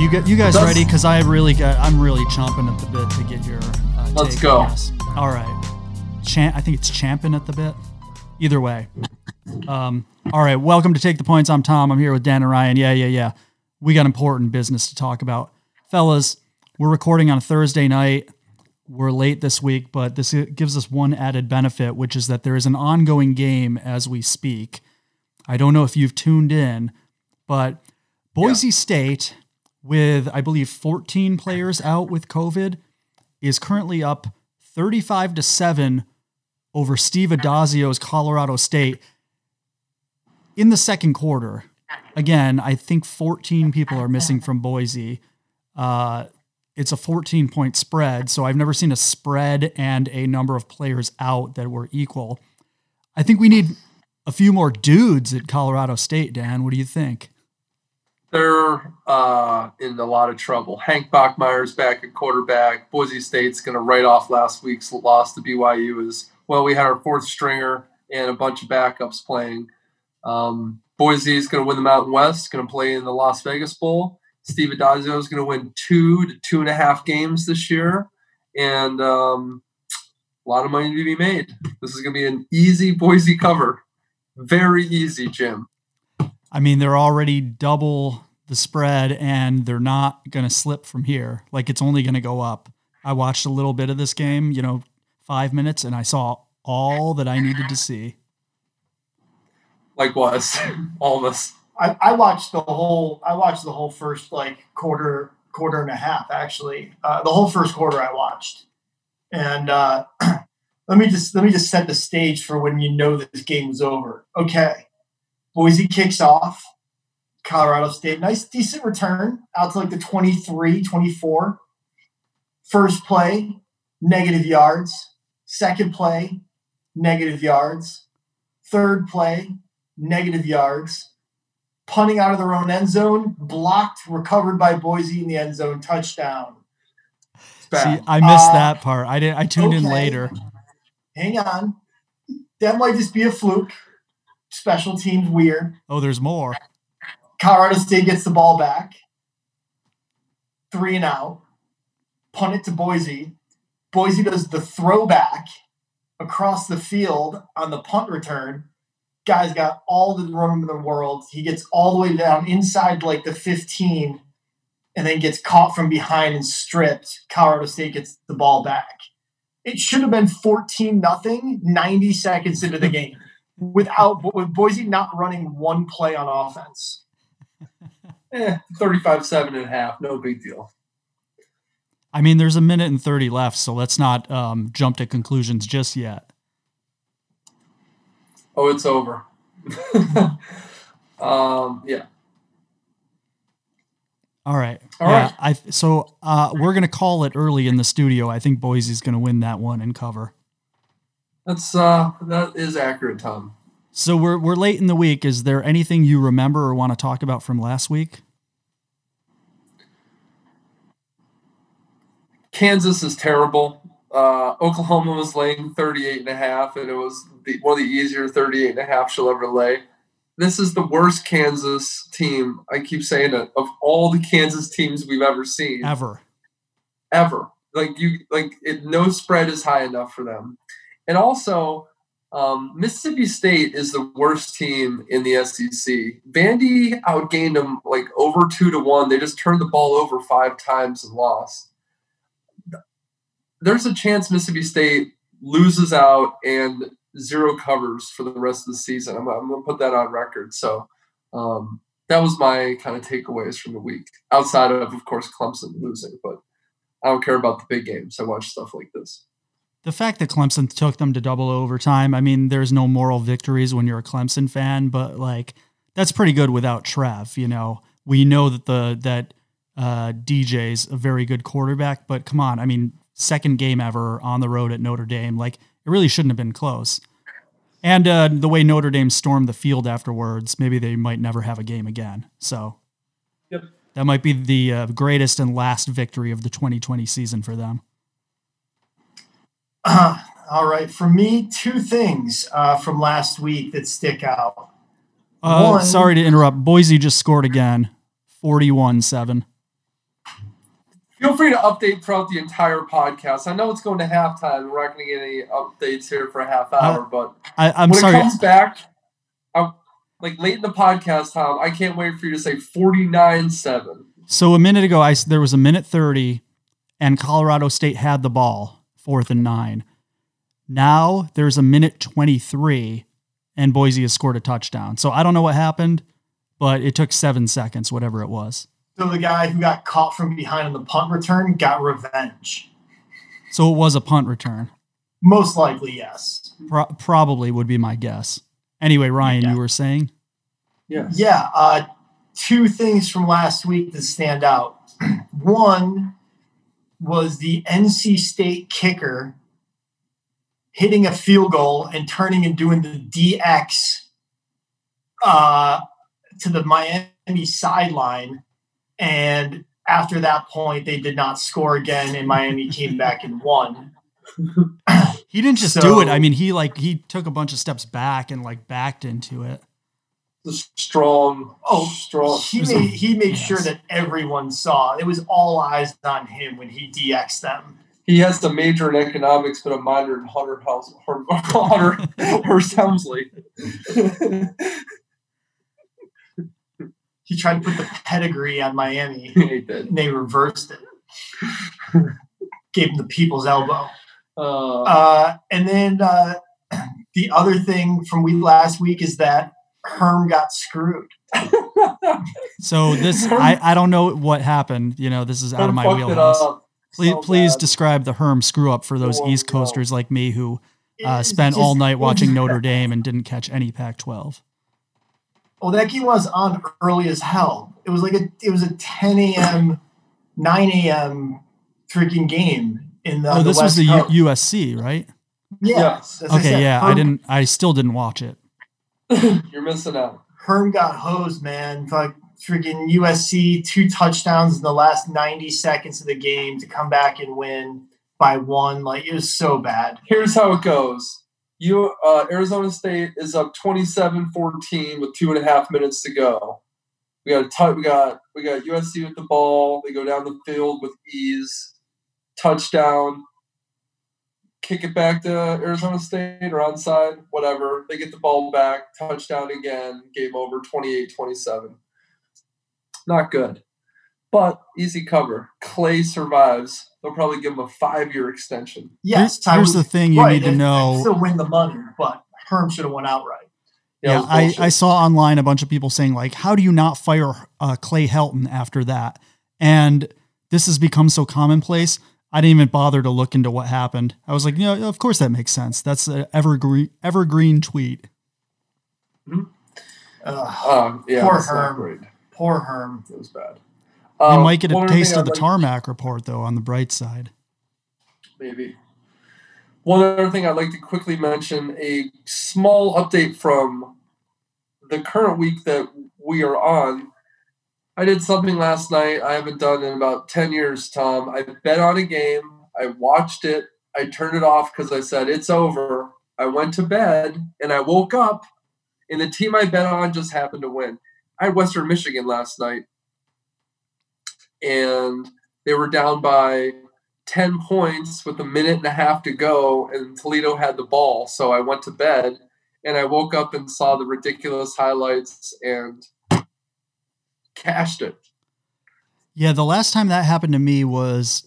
you guys ready? Because I'm really chomping at the bit to get your. Let's take, go. All right. I think it's champing at the bit. Either way. All right. Welcome to Take the Points. I'm Tom. I'm here with Dan and Ryan. Yeah. We got important business to talk about, fellas. We're recording on a Thursday night. We're late this week, but this gives us one added benefit, which is that there is an ongoing game as we speak. I don't know if you've tuned in, but Boise State, with I believe 14 players out with COVID, is currently up 35-7 over Steve Adazio's Colorado State in the second quarter. Again, I think 14 people are missing from Boise. It's a 14-point spread, so I've never seen a spread and a number of players out that were equal. I think we need a few more dudes at Colorado State, Dan. What do you think? They're in a lot of trouble. Hank Bachmeier's back at quarterback. Boise State's going to write off last week's loss to BYU as, well, we had our fourth stringer and a bunch of backups playing. Boise is going to win the Mountain West, going to play in the Las Vegas Bowl. Steve Adazio is going to win 2 to 2.5 games this year, and a lot of money to be made. This is going to be an easy Boise cover. Very easy, Jim. I mean, they're already double the spread, and they're not going to slip from here. Like, it's only going to go up. I watched a little bit of this game, 5 minutes, and I saw all that I needed to see. Likewise, all of us. I watched the whole first quarter and a half, actually. The whole first quarter I watched. And let me just set the stage for when this game was over. Okay. Boise kicks off Colorado State. Nice, decent return out to the 23, 24. First play, negative yards. Second play, negative yards. Third play, negative yards. Punting out of their own end zone, blocked, recovered by Boise in the end zone, touchdown. See, I missed that part. I tuned in later. Hang on. That might just be a fluke. Special teams weird. Oh, there's more. Colorado State gets the ball back. 3 and out. Punt it to Boise. Boise does the throwback across the field on the punt return. Guy's got all the room in the world. He gets all the way down inside the 15 and then gets caught from behind and stripped. Colorado State gets the ball back. It should have been 14-0, 90 seconds into the game with Boise not running one play on offense. 35-7.5, no big deal. I mean, there's a minute and 30 left, so let's not jump to conclusions just yet. Oh, it's over. Yeah. All right. All right. So we're going to call it early in the studio. I think Boise's going to win that one and cover. That is accurate, Tom. So we're late in the week. Is there anything you remember or want to talk about from last week? Kansas is terrible. Oklahoma was laying 38.5, and it was one of the easier 38.5 she'll ever lay. This is the worst Kansas team. I keep saying it, of all the Kansas teams we've ever seen. Ever. No spread is high enough for them. And also, Mississippi State is the worst team in the SEC. Vandy outgained them over 2-1. They just turned the ball over 5 times and lost. There's a chance Mississippi State loses out and 0 covers for the rest of the season. I'm going to put that on record. So that was my kind of takeaways from the week, outside of course, Clemson losing. But I don't care about the big games. I watch stuff like this. The fact that Clemson took them to double overtime, I mean, there's no moral victories when you're a Clemson fan, but that's pretty good without Trev. We know that DJ's a very good quarterback, but come on, I mean. Second game ever on the road at Notre Dame. It really shouldn't have been close. And the way Notre Dame stormed the field afterwards, maybe they might never have a game again. So yep. That might be the greatest and last victory of the 2020 season for them. All right. For me, 2 things from last week that stick out. Sorry to interrupt. Boise just scored again, 41-7. Feel free to update throughout the entire podcast. I know it's going to halftime. We're not going to get any updates here for a half hour, but when it comes back, like late in the podcast, Tom, I can't wait for you to say 49-7. So a minute ago, there was a minute 30, and Colorado State had the ball, 4th and 9. Now there's a minute 23, and Boise has scored a touchdown. So I don't know what happened, but it took 7 seconds, whatever it was. So the guy who got caught from behind on the punt return got revenge. So it was a punt return. Most likely, yes. Probably would be my guess. Anyway, Ryan, you were saying? Yes. Yeah. Two things from last week that stand out. One was the NC State kicker hitting a field goal and turning and doing the DX to the Miami sideline. And after that point, they did not score again, and Miami came back and won. He didn't just do it. I mean, he took a bunch of steps back and backed into it. Strong. He made sure that everyone saw. It was all eyes on him when he DX'd them. He has the major in economics, but a minor in Hunter Helmsley. He tried to put the pedigree on Miami. He did. And they reversed it. Gave him the people's elbow. And then the other thing from last week is that Herm got screwed. So this, I don't know what happened. You know, this is out of my wheelhouse. Please describe the Herm screw up for those East Coasters like me who spent all night watching Notre Dame and didn't catch any Pac-12. Well, that game was on early as hell. It was a 10 a.m., 9 a.m. freaking game in the. Oh, this was the USC, right? Yes. Yeah. Okay, Herm, I still didn't watch it. You're missing out. Herm got hosed, man. Like freaking USC, 2 touchdowns in the last 90 seconds of the game to come back and win by 1. It was so bad. Here's how it goes. Arizona State is up 27-14 with 2.5 minutes to go. We got USC with the ball. They go down the field with ease. Touchdown. Kick it back to Arizona State or onside, whatever. They get the ball back. Touchdown again. Game over, 28-27. Not good. But easy cover. Clay survives. They'll probably give him a 5-year extension. Yes, here's the thing you need to know. They still win the money, but Herm should have won outright. Yeah, I saw online a bunch of people saying, how do you not fire Clay Helton after that? And this has become so commonplace, I didn't even bother to look into what happened. I was like, of course that makes sense. That's an evergreen tweet. Mm-hmm. Poor Herm. It was bad. We might get a taste of the tarmac report, though, on the bright side. Maybe. One other thing I'd like to quickly mention, a small update from the current week that we are on. I did something last night I haven't done in about 10 years, Tom. I bet on a game. I watched it. I turned it off because I said, it's over. I went to bed, and I woke up, and the team I bet on just happened to win. I had Western Michigan last night. And they were down by 10 points with 1.5 minutes to go, and Toledo had the ball. So I went to bed, and I woke up and saw the ridiculous highlights and cashed it. Yeah, the last time that happened to me was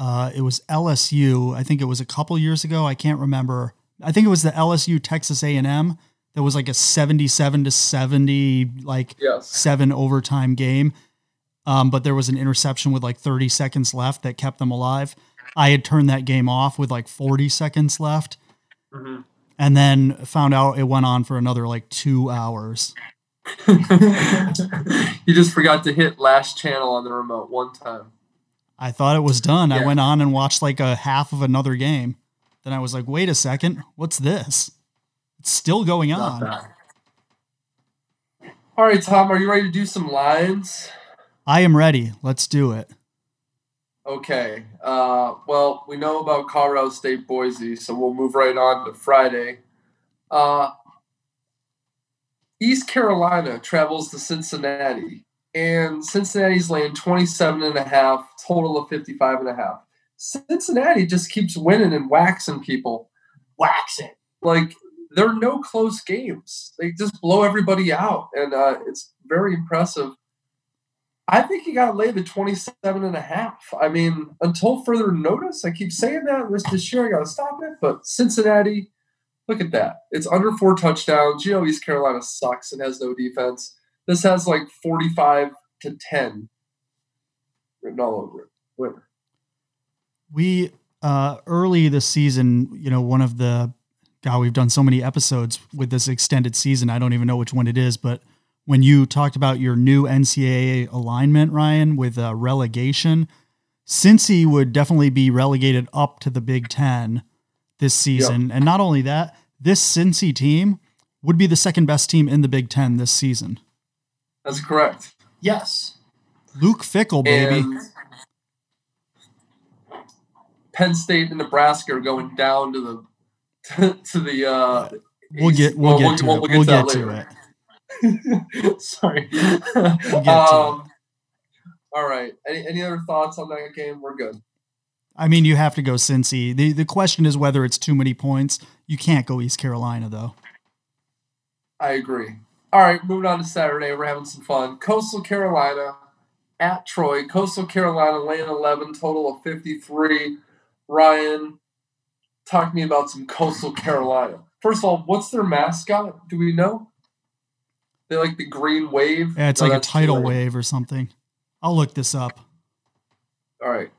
it was LSU. I think it was a couple years ago. I can't remember. I think it was the LSU Texas A&M. That was like a 77-70, yes. 7 overtime game. But there was an interception with 30 seconds left that kept them alive. I had turned that game off with 40 seconds left, mm-hmm. and then found out it went on for another 2 hours. You just forgot to hit last channel on the remote one time. I thought it was done. Yeah. I went on and watched a half of another game. Then I was like, wait a second, what's this? It's still going on. All right, Tom, are you ready to do some lines? I am ready. Let's do it. Okay. Well, we know about Colorado State Boise, so we'll move right on to Friday. East Carolina travels to Cincinnati. and Cincinnati's laying 27.5, total of 55.5. Cincinnati just keeps winning and waxing people. Waxing. Like, there are no close games. They just blow everybody out, and it's very impressive. I think you got to lay the 27.5. I mean, until further notice, I keep saying that. This year I got to stop it, but Cincinnati, look at that. It's under 4 touchdowns. You know East Carolina sucks and has no defense. This has like 45-10 written all over it. Winner. We, early this season, you know, one of the, God, we've done so many episodes with this extended season. I don't even know which one it is, but when you talked about your new NCAA alignment, Ryan, with relegation, Cincy would definitely be relegated up to the Big Ten this season. Yep. And not only that, this Cincy team would be the second best team in the Big Ten this season. That's correct. Yes. Luke Fickell, baby. And Penn State and Nebraska are going down to the we'll get to it. Sorry. All right. Any other thoughts on that game? We're good. I mean, you have to go Cincy. The question is whether it's too many points. You can't go East Carolina, though. I agree. All right, moving on to Saturday. We're having some fun. Coastal Carolina at Troy. Coastal Carolina laying 11, total of 53. Ryan, talk to me about some Coastal Carolina. First of all, what's their mascot? Do we know? They like the green wave? Yeah, it's like a tidal wave or something. I'll look this up. All right.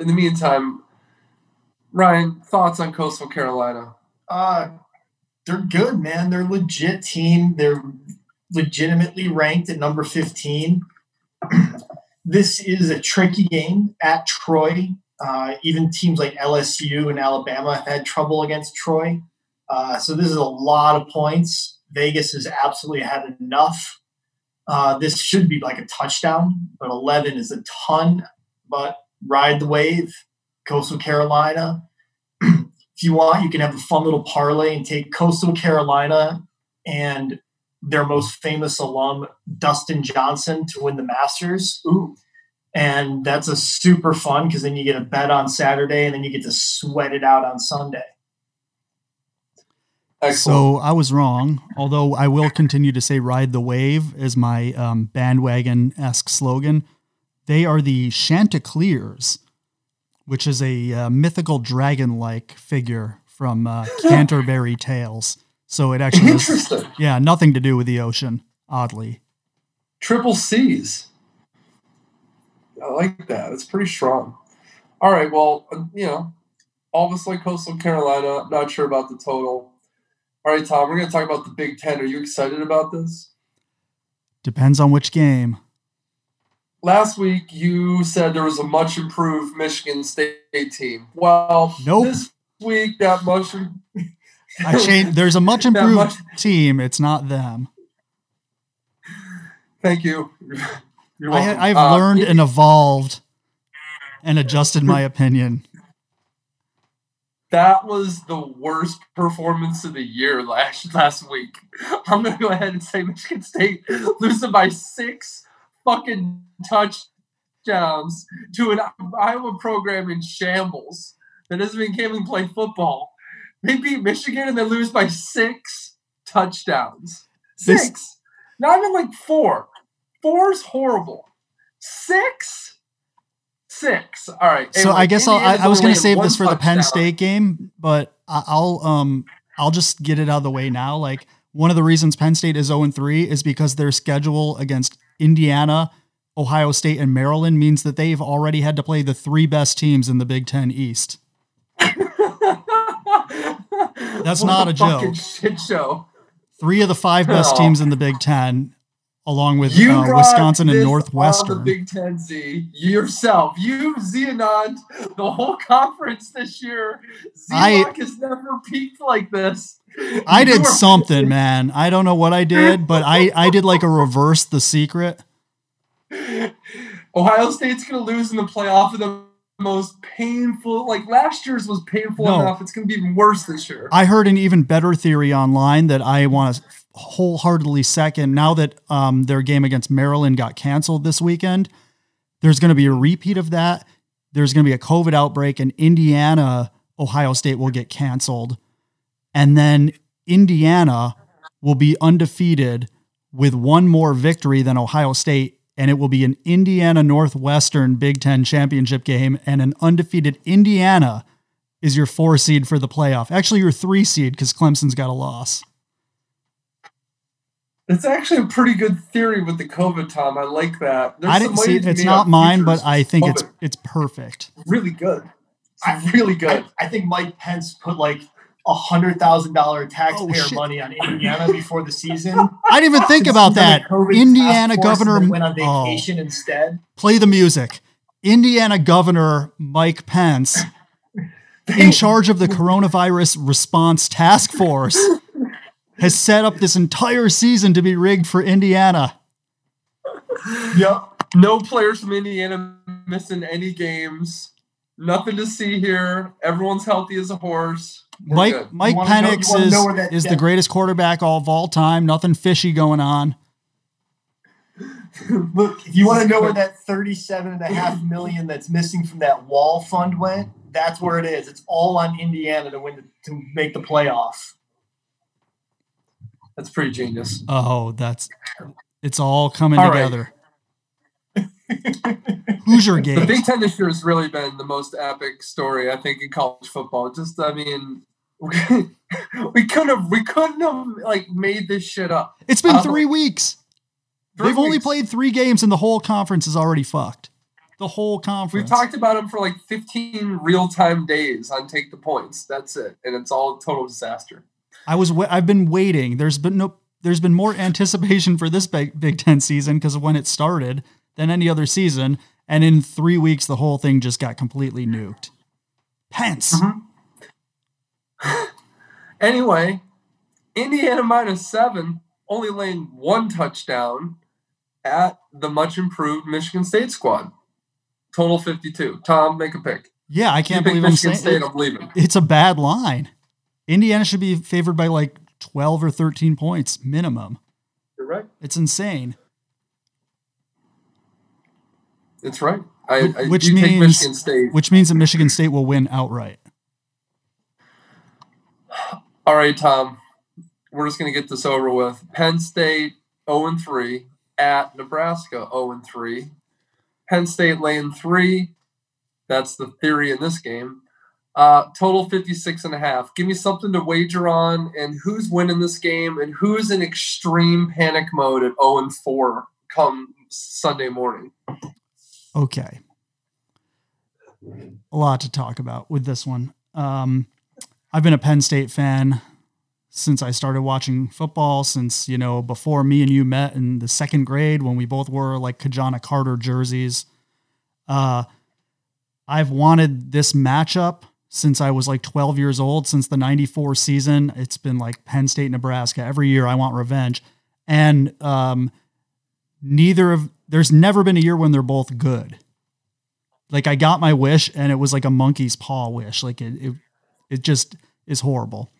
In the meantime, Ryan, thoughts on Coastal Carolina? They're good, man. They're a legit team. They're legitimately ranked at number 15. This is a tricky game at Troy. Even teams like LSU and Alabama have had trouble against Troy. So this is a lot of points. Vegas has absolutely had enough. This should be like a touchdown, but 11 is a ton. But ride the wave, Coastal Carolina. If you want, you can have a fun little parlay and take Coastal Carolina and their most famous alum, Dustin Johnson, to win the Masters. Ooh. And that's a super fun because then you get a bet on Saturday and then you get to sweat it out on Sunday. Excellent. So I was wrong, although I will continue to say ride the wave is my bandwagon-esque slogan. They are the Chanticleers, which is a mythical dragon-like figure from Canterbury Tales. So it actually is, yeah, nothing to do with the ocean, oddly. Triple C's. I like that. It's pretty strong. All right, well, you know, all of us like Coastal Carolina. Not sure about the total. All right, Tom, we're going to talk about the Big Ten. Are you excited about this? Depends on which game. Last week, you said there was a much improved Michigan State team. Well, This week, that much. I changed. There's a much improved team. It's not them. Thank you. I've learned and evolved and adjusted my opinion. That was the worst performance of the year last week. I'm going to go ahead and say Michigan State losing by 6. Fucking touchdowns to an Iowa program in shambles that doesn't even came and play football. They beat Michigan and they lose by 6 touchdowns. 6. Not even like 4. 4's horrible. 6. All right. So anyway, I guess I was going to save this for the Penn State game, but I'll just get it out of the way now. Like, one of the reasons Penn State is 0-3 is because their schedule against Indiana, Ohio State, and Maryland means that they've already had to play the 3 best teams in the Big Ten East. That's not a joke. Shit show. 3 of the 5 best teams in the Big Ten, along with Wisconsin and Northwestern. The Big Ten Z yourself, Z Anand, the whole conference this year. Z-Lock has never peaked like this. I did something, man. I don't know what I did, but I did like a reverse The Secret. Ohio State's going to lose in the playoff, and then most painful, like last year's was painful enough. It's going to be even worse this year. I heard an even better theory online that I want to wholeheartedly second. Now that their game against Maryland got canceled this weekend, there's going to be a repeat of that. There's going to be a COVID outbreak in Indiana. Ohio State will get canceled. And then Indiana will be undefeated with one more victory than Ohio State. And it will be an Indiana Northwestern Big Ten championship game. And an undefeated Indiana is your 4 seed for the playoff. Actually, your 3 seed because Clemson's got a loss. It's actually a pretty good theory with the COVID, Tom. I like that. There's I didn't see it. It's not mine, but I think it's perfect. Really good. It's really good. I think Mike Pence put like $100,000 taxpayer money on Indiana before the season. I didn't even think about that. Indiana governor went on vacation instead. Play the music. Indiana Governor Mike Pence, in charge of the coronavirus response task force, has set up this entire season to be rigged for Indiana. Yep. No players from Indiana missing any games. Nothing to see here. Everyone's healthy as a horse. We're Mike Penix is the greatest quarterback of all time. Nothing fishy going on. Look, if you want to know where that $37.5 million that's missing from that wall fund went, that's where it is. It's all on Indiana to win to make the playoff. That's pretty genius. Oh, it's all coming together. Hoosier game. The Big Ten this year has really been the most epic story, I think, in college football. Just, I mean, we couldn't have like made this shit up. It's been 3 weeks. They've only played 3 games, and the whole conference is already fucked. The whole conference. We've talked about them for like 15 real-time days on Take the Points. That's it, and it's all a total disaster. I've been waiting. There's been more anticipation for this Big Ten season because of when it started than any other season. And in 3 weeks, the whole thing just got completely nuked. Pence. Mm-hmm. Anyway, Indiana -7, only laying 1 touchdown at the much improved Michigan State squad. Total 52. Tom, make a pick. Yeah, I can't believe Michigan State. I'm leaving. It's a bad line. Indiana should be favored by like 12 or 13 points minimum. You're right. It's insane. It's right. I take Michigan State. Which means that Michigan State will win outright. All right, Tom. We're just going to get this over with. Penn State 0-3 at Nebraska 0-3. Penn State laying 3. That's the theory in this game. Total 56.5. Give me something to wager on and who's winning this game and who's in extreme panic mode at 0-4 come Sunday morning. Okay. A lot to talk about with this one. I've been a Penn State fan since I started watching football, since, you know, before me and you met in the 2nd grade when we both wore like Kajana Carter jerseys. I've wanted this matchup since I was like 12 years old, since the 94 season. It's been like Penn State, Nebraska. Every year I want revenge. And there's never been a year when they're both good. Like I got my wish and it was like a monkey's paw wish. Like it just is horrible.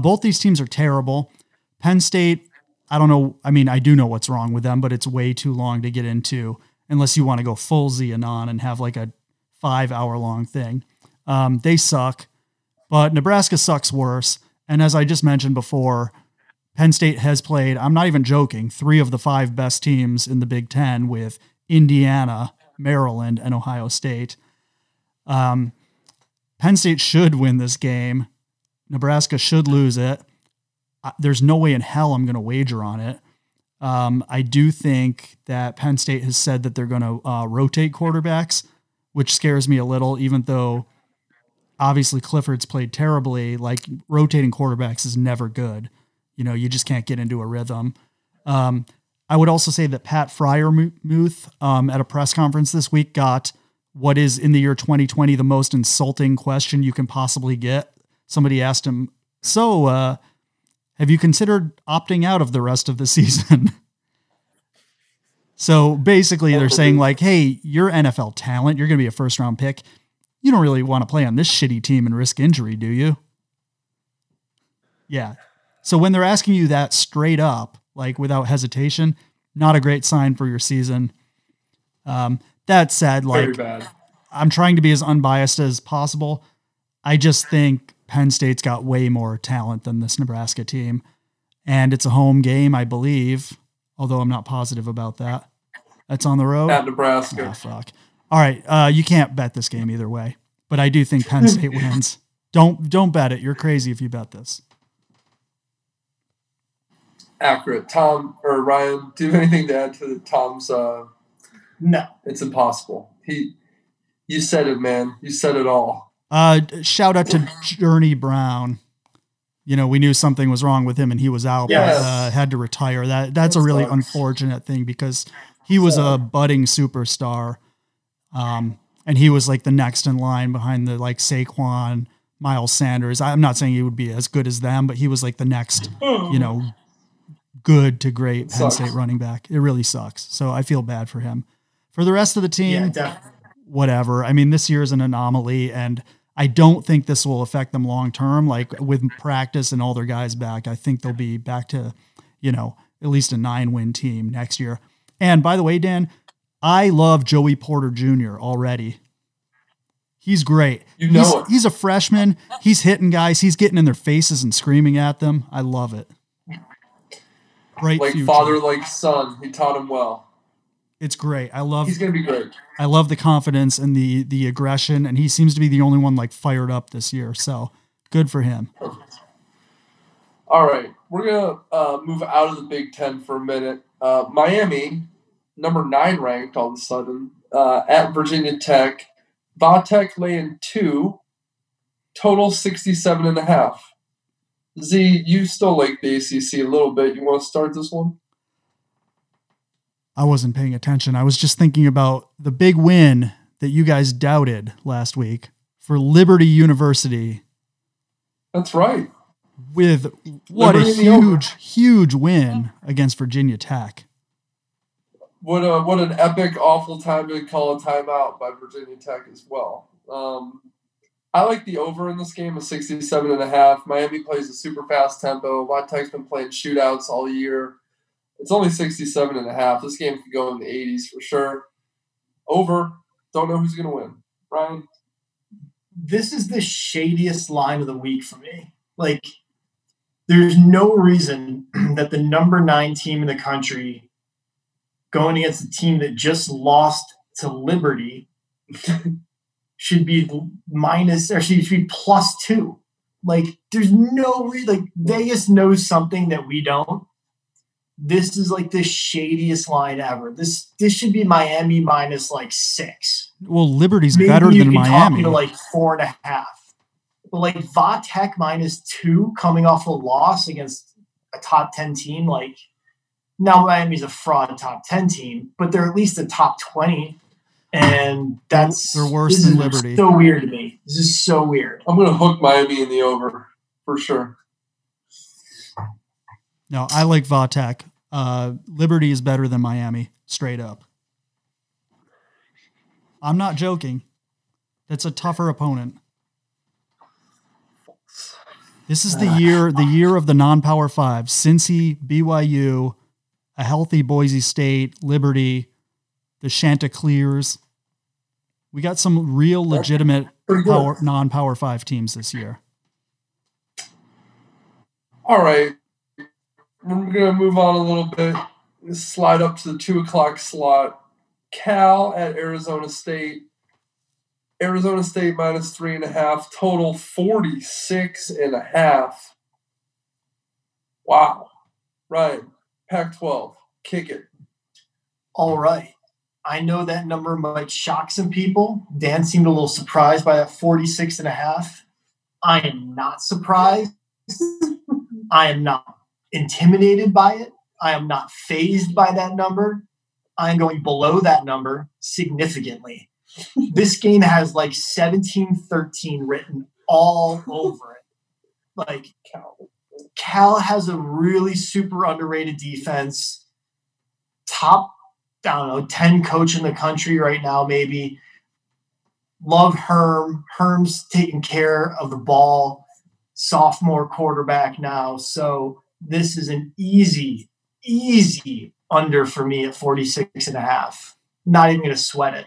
Both these teams are terrible. Penn State, I don't know. I mean, I do know what's wrong with them, but it's way too long to get into unless you want to go full Xenon and have like a 5-hour-long thing. They suck, but Nebraska sucks worse. And as I just mentioned before, Penn State has played, I'm not even joking, 3 of the 5 best teams in the Big Ten with Indiana, Maryland, and Ohio State. Penn State should win this game. Nebraska should lose it. There's no way in hell I'm going to wager on it. I do think that Penn State has said that they're going to rotate quarterbacks, which scares me a little, even though obviously Clifford's played terribly. Like rotating quarterbacks is never good. You know, you just can't get into a rhythm. I would also say that Pat Fryermuth at a press conference this week got what is in the year 2020, the most insulting question you can possibly get. Somebody asked him, so have you considered opting out of the rest of the season? So basically they're saying like, hey, you're NFL talent. You're going to be a 1st round pick. you don't really want to play on this shitty team and risk injury, do you? Yeah. So when they're asking you that straight up, like without hesitation, not a great sign for your season. That said, like, I'm trying to be as unbiased as possible. I just think Penn State's got way more talent than this Nebraska team. And it's a home game, I believe, although I'm not positive about that. That's on the road. At Nebraska. Oh, fuck. All right. You can't bet this game either way, but I do think Penn State wins. Don't bet it. You're crazy if you bet this. Accurate. Tom or Ryan, do you have anything to add to Tom's? No, it's impossible. You said it, man. You said it all. Shout out to Journey Brown. You know, we knew something was wrong with him and he was out, yes. But had to retire. That's a really unfortunate thing because he was a budding superstar. And he was like the next in line behind the like Saquon, Miles Sanders. I'm not saying he would be as good as them, but he was like the next, you know, good to great Penn State running back. It really sucks. So I feel bad for him. For the rest of the team, whatever. I mean, this year is an anomaly and I don't think this will affect them long-term, like with practice and all their guys back. I think they'll be back to, you know, at least a 9-win team next year. And by the way, Dan, I love Joey Porter Jr. already. He's great. You know he's a freshman. He's hitting guys. He's getting in their faces and screaming at them. I love it. Great like future. Father, like son. He taught him well. It's great. He's going to be great. I love the confidence and the aggression, and he seems to be the only one like fired up this year. So good for him. Perfect. All right, we're gonna move out of the Big Ten for a minute. Miami, number 9 ranked all of a sudden, at Virginia Tech. Vatek lay in 2, total 67.5. Z, you still like the ACC a little bit. You want to start this one? I wasn't paying attention. I was just thinking about the big win that you guys doubted last week for Liberty University. That's right. With what Liberty a huge win against Virginia Tech. What an epic, awful time to call a timeout by Virginia Tech as well. I like the over in this game of 67.5. Miami plays a super fast tempo. Vatek's been playing shootouts all year. It's only 67.5. This game could go in the 80s for sure. Over. Don't know who's going to win. Ryan? This is the shadiest line of the week for me. Like, there's no reason that the number 9 team in the country going against a team that just lost to Liberty should be +2. Like, there's no reason. Like, Vegas knows something that we don't. This is like the shadiest line ever. This should be Miami -6. Well, Liberty's maybe better than Miami. To 4.5. But like Vatek -2 coming off a loss against a top 10 team. Like, now Miami's a fraud top 10 team, but they're at least a top 20. And they're worse than Liberty. So weird to me. This is so weird. I'm going to hook Miami in the over for sure. No, I like Vatek. Liberty is better than Miami, straight up. I'm not joking. That's a tougher opponent. This is the year of the non-power five. Cincy, BYU, a healthy Boise State, Liberty, the Chanticleers. We got some real legitimate non-power five teams this year. All right. We're going to move on a little bit. Slide up to the 2:00 slot. Cal at Arizona State. Arizona State -3.5. Total 46.5. Wow. Ryan, Pac-12. Kick it. All right. I know that number might shock some people. Dan seemed a little surprised by that 46.5. I am not surprised. I am not intimidated by it. I am not fazed by that number. I am going below that number significantly. This game has 17-13 written all over it. Cal has a really super underrated defense. Top, 10 coach in the country right now, maybe. Love Herm. Herm's taking care of the ball, sophomore quarterback now. So this is an easy, easy under for me at 46.5. Not even going to sweat it.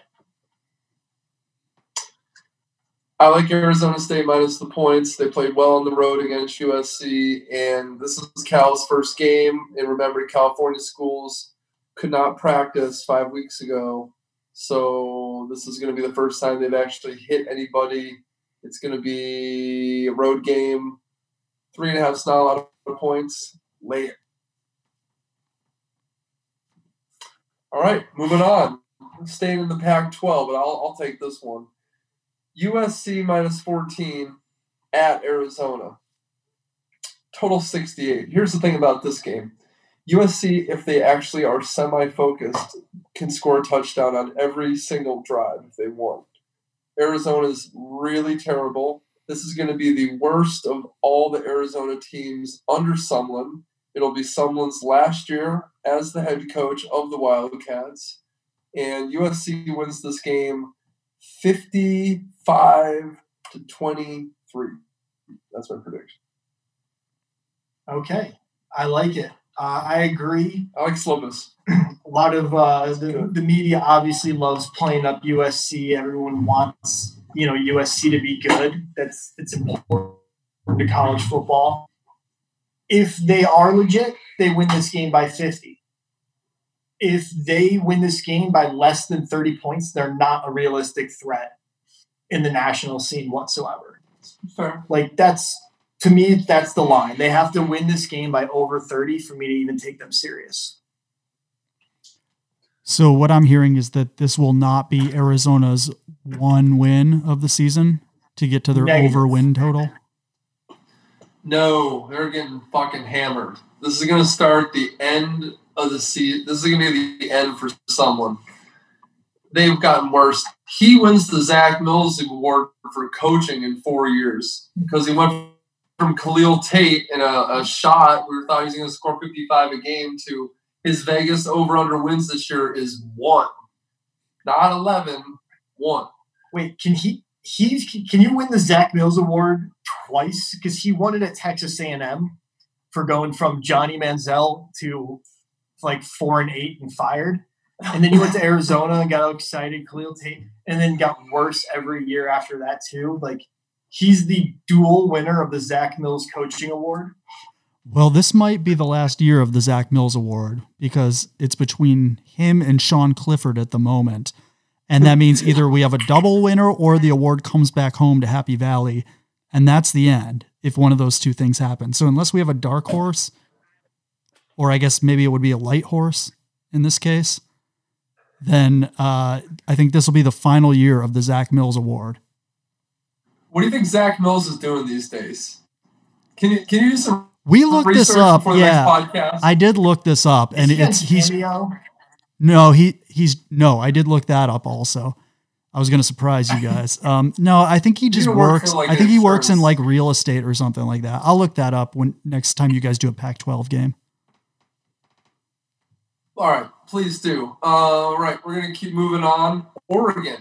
I like Arizona State minus the points. They played well on the road against USC, and this is Cal's first game. And remember, California schools could not practice 5 weeks ago, so this is going to be the first time they've actually hit anybody. It's going to be a road game. 3.5 is not a lot of points. Lay it. All right, moving on. Staying in the Pac-12, but I'll take this one. USC minus 14 at Arizona. Total 68. Here's the thing about this game. USC, if they actually are semi-focused, can score a touchdown on every single drive if they want. Arizona's really terrible. This is going to be the worst of all the Arizona teams under Sumlin. It'll be Sumlin's last year as the head coach of the Wildcats. And USC wins this game 55-23. That's my prediction. Okay. I like it. I agree. I like Slovis. A lot of the media obviously loves playing up USC. Everyone wants, USC to be good. It's important to college football. If they are legit, they win this game by 50. If they win this game by less than 30 points, they're not a realistic threat in the national scene whatsoever. Fair. Like, to me, that's the line. They have to win this game by over 30 for me to even take them serious. So what I'm hearing is that this will not be Arizona's one win of the season to get to their over win total. No, they're getting fucking hammered. This is going to start the end of the season. This is going to be the end for someone. They've gotten worse. He wins the Zach Mills Award for coaching in 4 years because he went from Khalil Tate in a shot where we thought he was going to score 55 a game to his Vegas over-under wins this year is 1. Not 11, 1. Wait, can you win the Zach Mills Award twice? Because he won it at Texas A&M for going from Johnny Manziel to 4-8 and fired. And then he went to Arizona and got all excited, Khalil Tate, and then got worse every year after that too. He's the dual winner of the Zach Mills Coaching Award. Well, this might be the last year of the Zach Mills Award because it's between him and Sean Clifford at the moment. And that means either we have a double winner or the award comes back home to Happy Valley. And that's the end if one of those two things happens. So unless we have a dark horse, or I guess maybe it would be a light horse in this case, then I think this will be the final year of the Zach Mills Award. What do you think Zach Mills is doing these days? Can you do some? We looked this up. Yeah, podcast? I did look this up, and I did look that up also. I was going to surprise you guys. No, I think he just works. I think he works in real estate or something like that. I'll look that up when next time you guys do a Pac-12 game. All right, please do. All right, we're going to keep moving on. Oregon.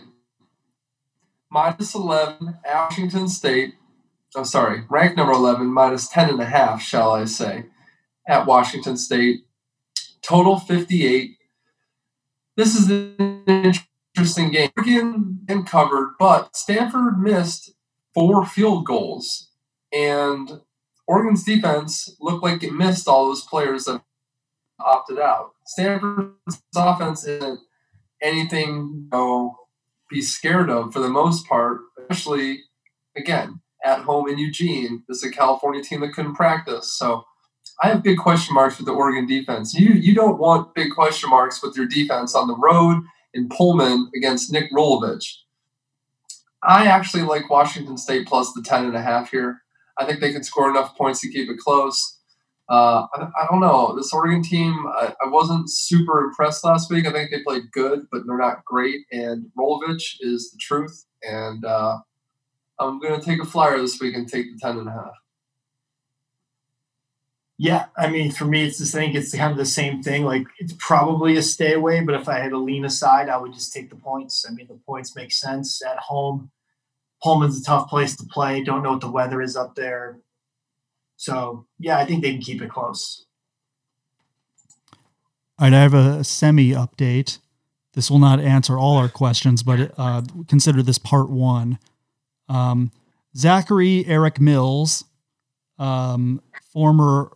Minus 11, Washington State. Ranked number 11, minus 10.5, shall I say, at Washington State. Total 58. This is an interesting game. Oregon and covered, but Stanford missed 4 field goals. And Oregon's defense looked like it missed all those players that opted out. Stanford's offense isn't anything, be scared of for the most part, especially, again, at home in Eugene. This is a California team that couldn't practice. So I have big question marks with the Oregon defense. You don't want big question marks with your defense on the road in Pullman against Nick Rolovich. I actually like Washington State plus the 10.5 here. I think they can score enough points to keep it close. I don't know. This Oregon team, I wasn't super impressed last week. I think they played good, but they're not great. And Rolovich is the truth. And I'm going to take a flyer this week and take the 10.5. Yeah, I mean, for me, it's this thing. It's kind of the same thing. Like, it's probably a stay away, but if I had to lean aside, I would just take the points. I mean, the points make sense at home. Pullman's a tough place to play. Don't know what the weather is up there. So, yeah, I think they can keep it close. All right, I have a semi-update. This will not answer all our questions, but consider this part one. Zachary Eric Mills, former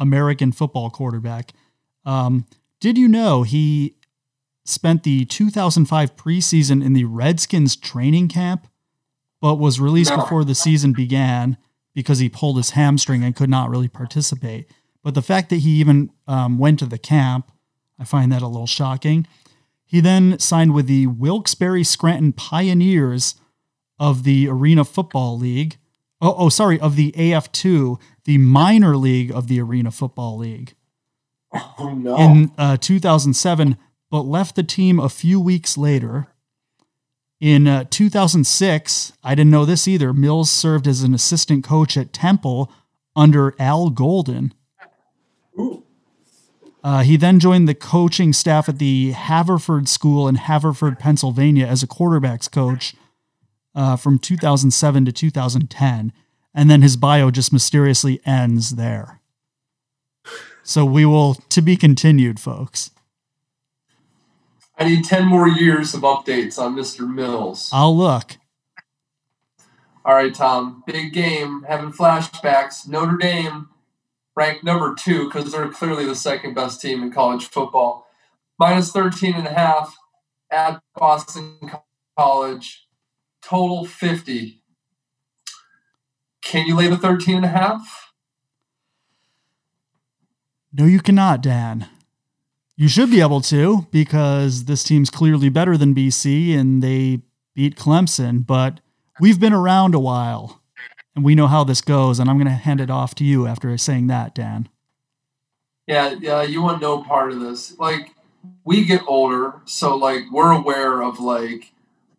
American football quarterback. Did you know he spent the 2005 preseason in the Redskins training camp, but was released before the season began because he pulled his hamstring and could not really participate? But the fact that he even went to the camp, I find that a little shocking. He then signed with the Wilkes-Barre Scranton Pioneers of the Arena Football League. Of the AF2, the minor league of the Arena Football League. Oh, no. In 2007, but left the team a few weeks later. In 2006, I didn't know this either, Mills served as an assistant coach at Temple under Al Golden. Ooh. He then joined the coaching staff at the Haverford School in Haverford, Pennsylvania as a quarterback's coach from 2007 to 2010. And then his bio just mysteriously ends there. So we will, to be continued, folks. I need 10 more years of updates on Mr. Mills. I'll look. All right, Tom. Big game. Having flashbacks. Notre Dame ranked number 2 because they're clearly the second best team in college football. Minus 13.5 at Boston College. Total 50. Can you lay the 13.5? No, you cannot, Dan. You should be able to because this team's clearly better than BC and they beat Clemson, but we've been around a while. And we know how this goes, and I'm going to hand it off to you after saying that, Dan. Yeah, you want no part of this. Like, we get older, so, like, we're aware of, like,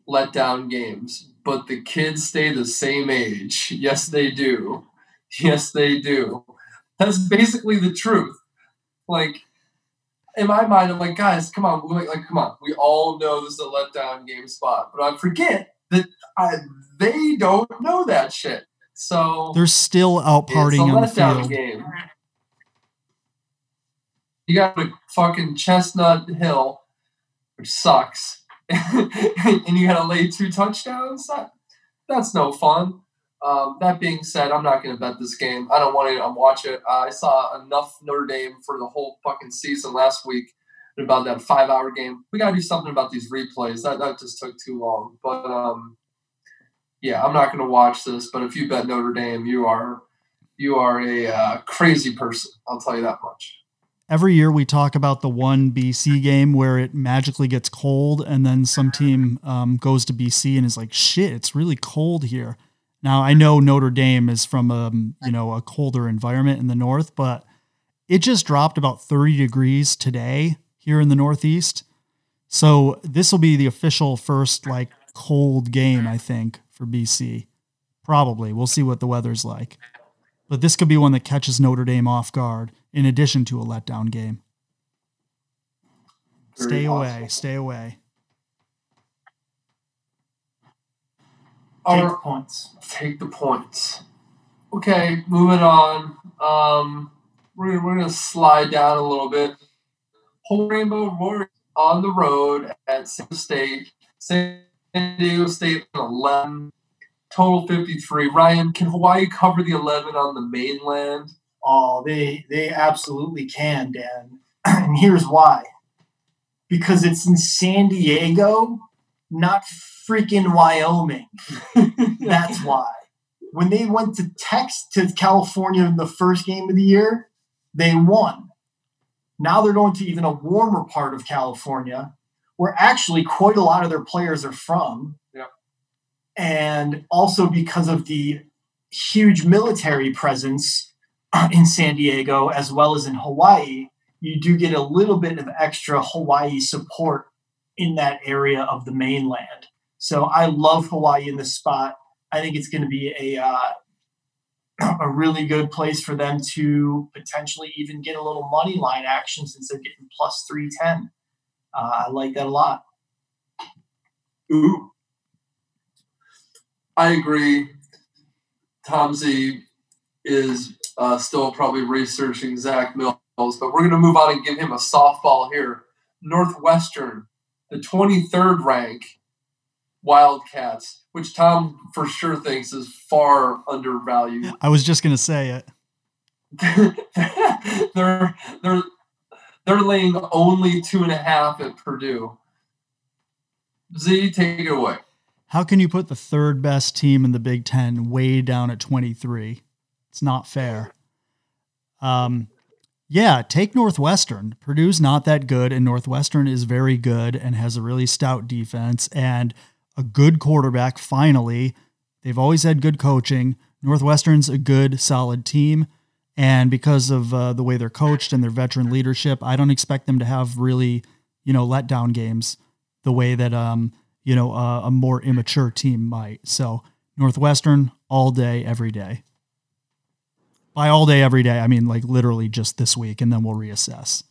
letdown games. But the kids stay the same age. Yes, they do. Yes, they do. That's basically the truth. Like, in my mind, I'm like, guys, come on. Come on. We all know this is a letdown game spot. But I forget that they don't know that shit. So they're still out partying on the field. Game. You got a fucking Chestnut Hill, which sucks, and you got to lay 2 touchdowns. That's no fun. That being said, I'm not going to bet this game. I don't want to watch it. I saw enough Notre Dame for the whole fucking season last week. About that 5-hour game, we got to do something about these replays. That just took too long. But yeah, I'm not going to watch this, but if you bet Notre Dame, you are a crazy person. I'll tell you that much. Every year we talk about the one BC game where it magically gets cold and then some team goes to BC and is like, shit, it's really cold here. Now I know Notre Dame is from a colder environment in the north, but it just dropped about 30 degrees today here in the Northeast. So this will be the official first like cold game, I think, for BC. Probably. We'll see what the weather's like. But this could be one that catches Notre Dame off guard in addition to a letdown game. Stay away. Stay away. Take the points. Take the points. Okay, moving on. We're going to slide down a little bit. Whole Rainbow Warriors on the road at San Diego State 11, total 53. Ryan, can Hawaii cover the 11 on the mainland? Oh, they absolutely can, Dan. And here's why. Because it's in San Diego, not freaking Wyoming. That's why. When they went to California in the first game of the year, they won. Now they're going to even a warmer part of California, where actually quite a lot of their players are from. Yep. And also because of the huge military presence in San Diego, as well as in Hawaii, you do get a little bit of extra Hawaii support in that area of the mainland. So I love Hawaii in this spot. I think it's going to be a really good place for them to potentially even get a little money line action since they're getting plus 310. I like that a lot. Ooh. I agree. Tom Z is still probably researching Zach Mills, but we're going to move on and give him a softball here. Northwestern, the 23rd rank Wildcats, which Tom for sure thinks is far undervalued. I was just going to say it. They're laying only 2.5 at Purdue. Z, take it away. How can you put the third best team in the Big Ten way down at 23? It's not fair. Yeah, take Northwestern. Purdue's not that good, and Northwestern is very good and has a really stout defense and a good quarterback, finally. They've always had good coaching. Northwestern's a good, solid team, and because of the way they're coached and their veteran leadership, I don't expect them to have really, letdown games the way that a more immature team might. So Northwestern all day, every day. By all day, every day, I mean like literally just this week, and then we'll reassess.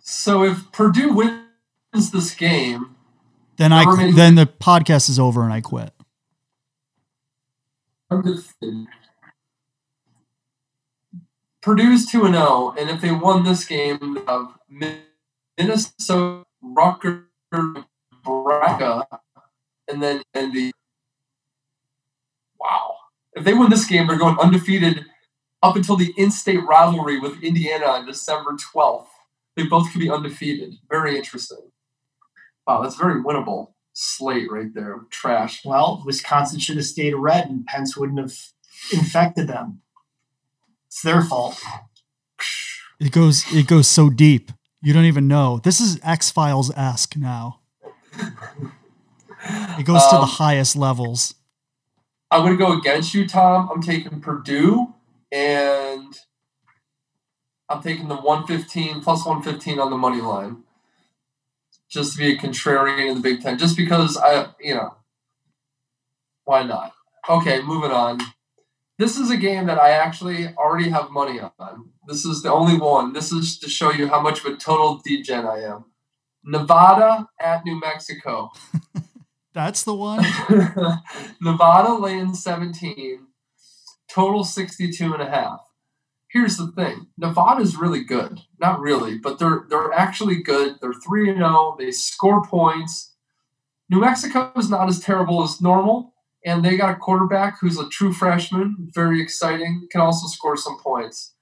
So if Purdue wins this game, then the podcast is over and I quit. Purdue's 2-0, and if they won this game, they have Minnesota, Rutgers, Nebraska, and then Indy. Wow. If they win this game, they're going undefeated up until the in-state rivalry with Indiana on December 12th. They both could be undefeated. Very interesting. Wow, that's a very winnable slate right there. Trash. Well, Wisconsin should have stayed red, and Pence wouldn't have infected them. It's their fault. It goes so deep. You don't even know. This is X-Files-esque now. It goes to the highest levels. I'm going to go against you, Tom. I'm taking Purdue, and I'm taking the 115, plus 115 on the money line, just to be a contrarian in the Big Ten, just because why not? Okay, moving on. This is a game that I actually already have money on. This is the only one. This is to show you how much of a total degen I am. Nevada at New Mexico. That's the one. Nevada laying 17, total 62.5. Here's the thing. Nevada's really good. Not really, but they're actually good. They're 3-0. They score points. New Mexico is not as terrible as normal, and they got a quarterback who's a true freshman, very exciting, can also score some points.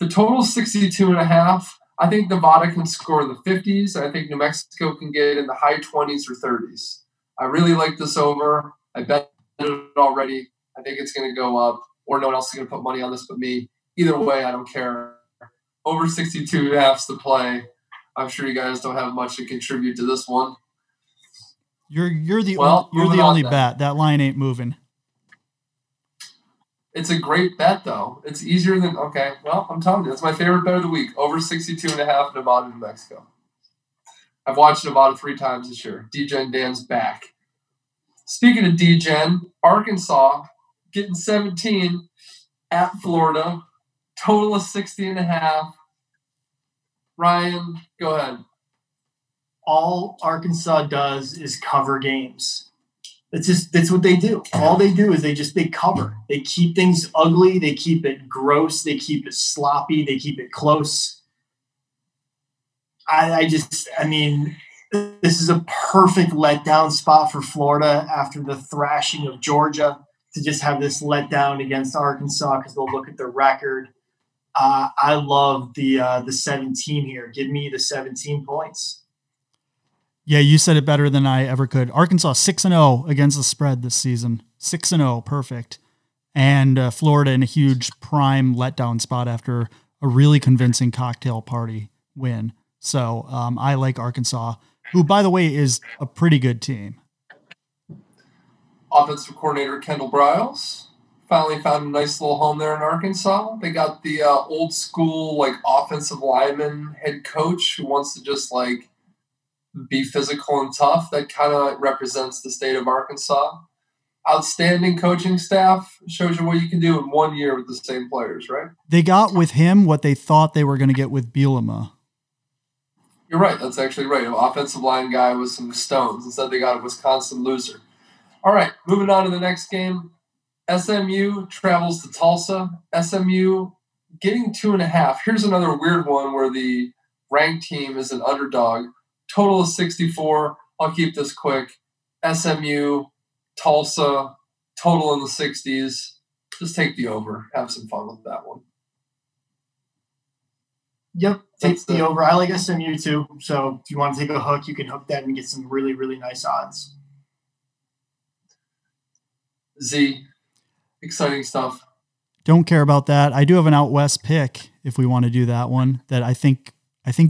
The total 62.5. I think Nevada can score in the 50s. I think New Mexico can get in the high 20s or 30s. I really like this over. I bet it already. I think it's going to go up, or no one else is going to put money on this but me. Either way, I don't care. Over 62.5 to play. I'm sure you guys don't have much to contribute to this one. You're the only bet. That line ain't moving. It's a great bet, though. It's easier than okay. Well, I'm telling you, it's my favorite bet of the week. Over 62.5, Nevada, New Mexico. I've watched Nevada 3 times this year. D-Gen Dan's back. Speaking of D-Gen, Arkansas getting 17 at Florida. Total of 60.5. Ryan, go ahead. All Arkansas does is cover games. That's what they do. All they do is they cover. They keep things ugly. They keep it gross. They keep it sloppy. They keep it close. I mean, this is a perfect letdown spot for Florida after the thrashing of Georgia to just have this letdown against Arkansas because they'll look at their record. I love the 17 here. Give me the 17 points. Yeah, you said it better than I ever could. Arkansas 6-0 against the spread this season. 6-0, perfect. And Florida in a huge prime letdown spot after a really convincing cocktail party win. So I like Arkansas, who, by the way, is a pretty good team. Offensive coordinator Kendall Briles finally found a nice little home there in Arkansas. They got the old school, offensive lineman head coach who wants to just, be physical and tough. That kind of represents the state of Arkansas. outstanding coaching staff shows you what you can do in 1 year with the same players, right? They got with him what they thought they were going to get with Bielema. You're right. That's actually right. An offensive line guy with some stones. Instead, they got a Wisconsin loser. All right, moving on to the next game. SMU travels to Tulsa. SMU getting 2.5. Here's another weird one where the ranked team is an underdog. Total is 64. I'll keep this quick. SMU, Tulsa, total in the 60s. Just take the over. Have some fun with that one. Yep, take the over. I like SMU too. So if you want to take a hook, you can hook that and get some really, really nice odds. Z, exciting stuff. Don't care about that. I do have an out west pick if we want to do that one that I think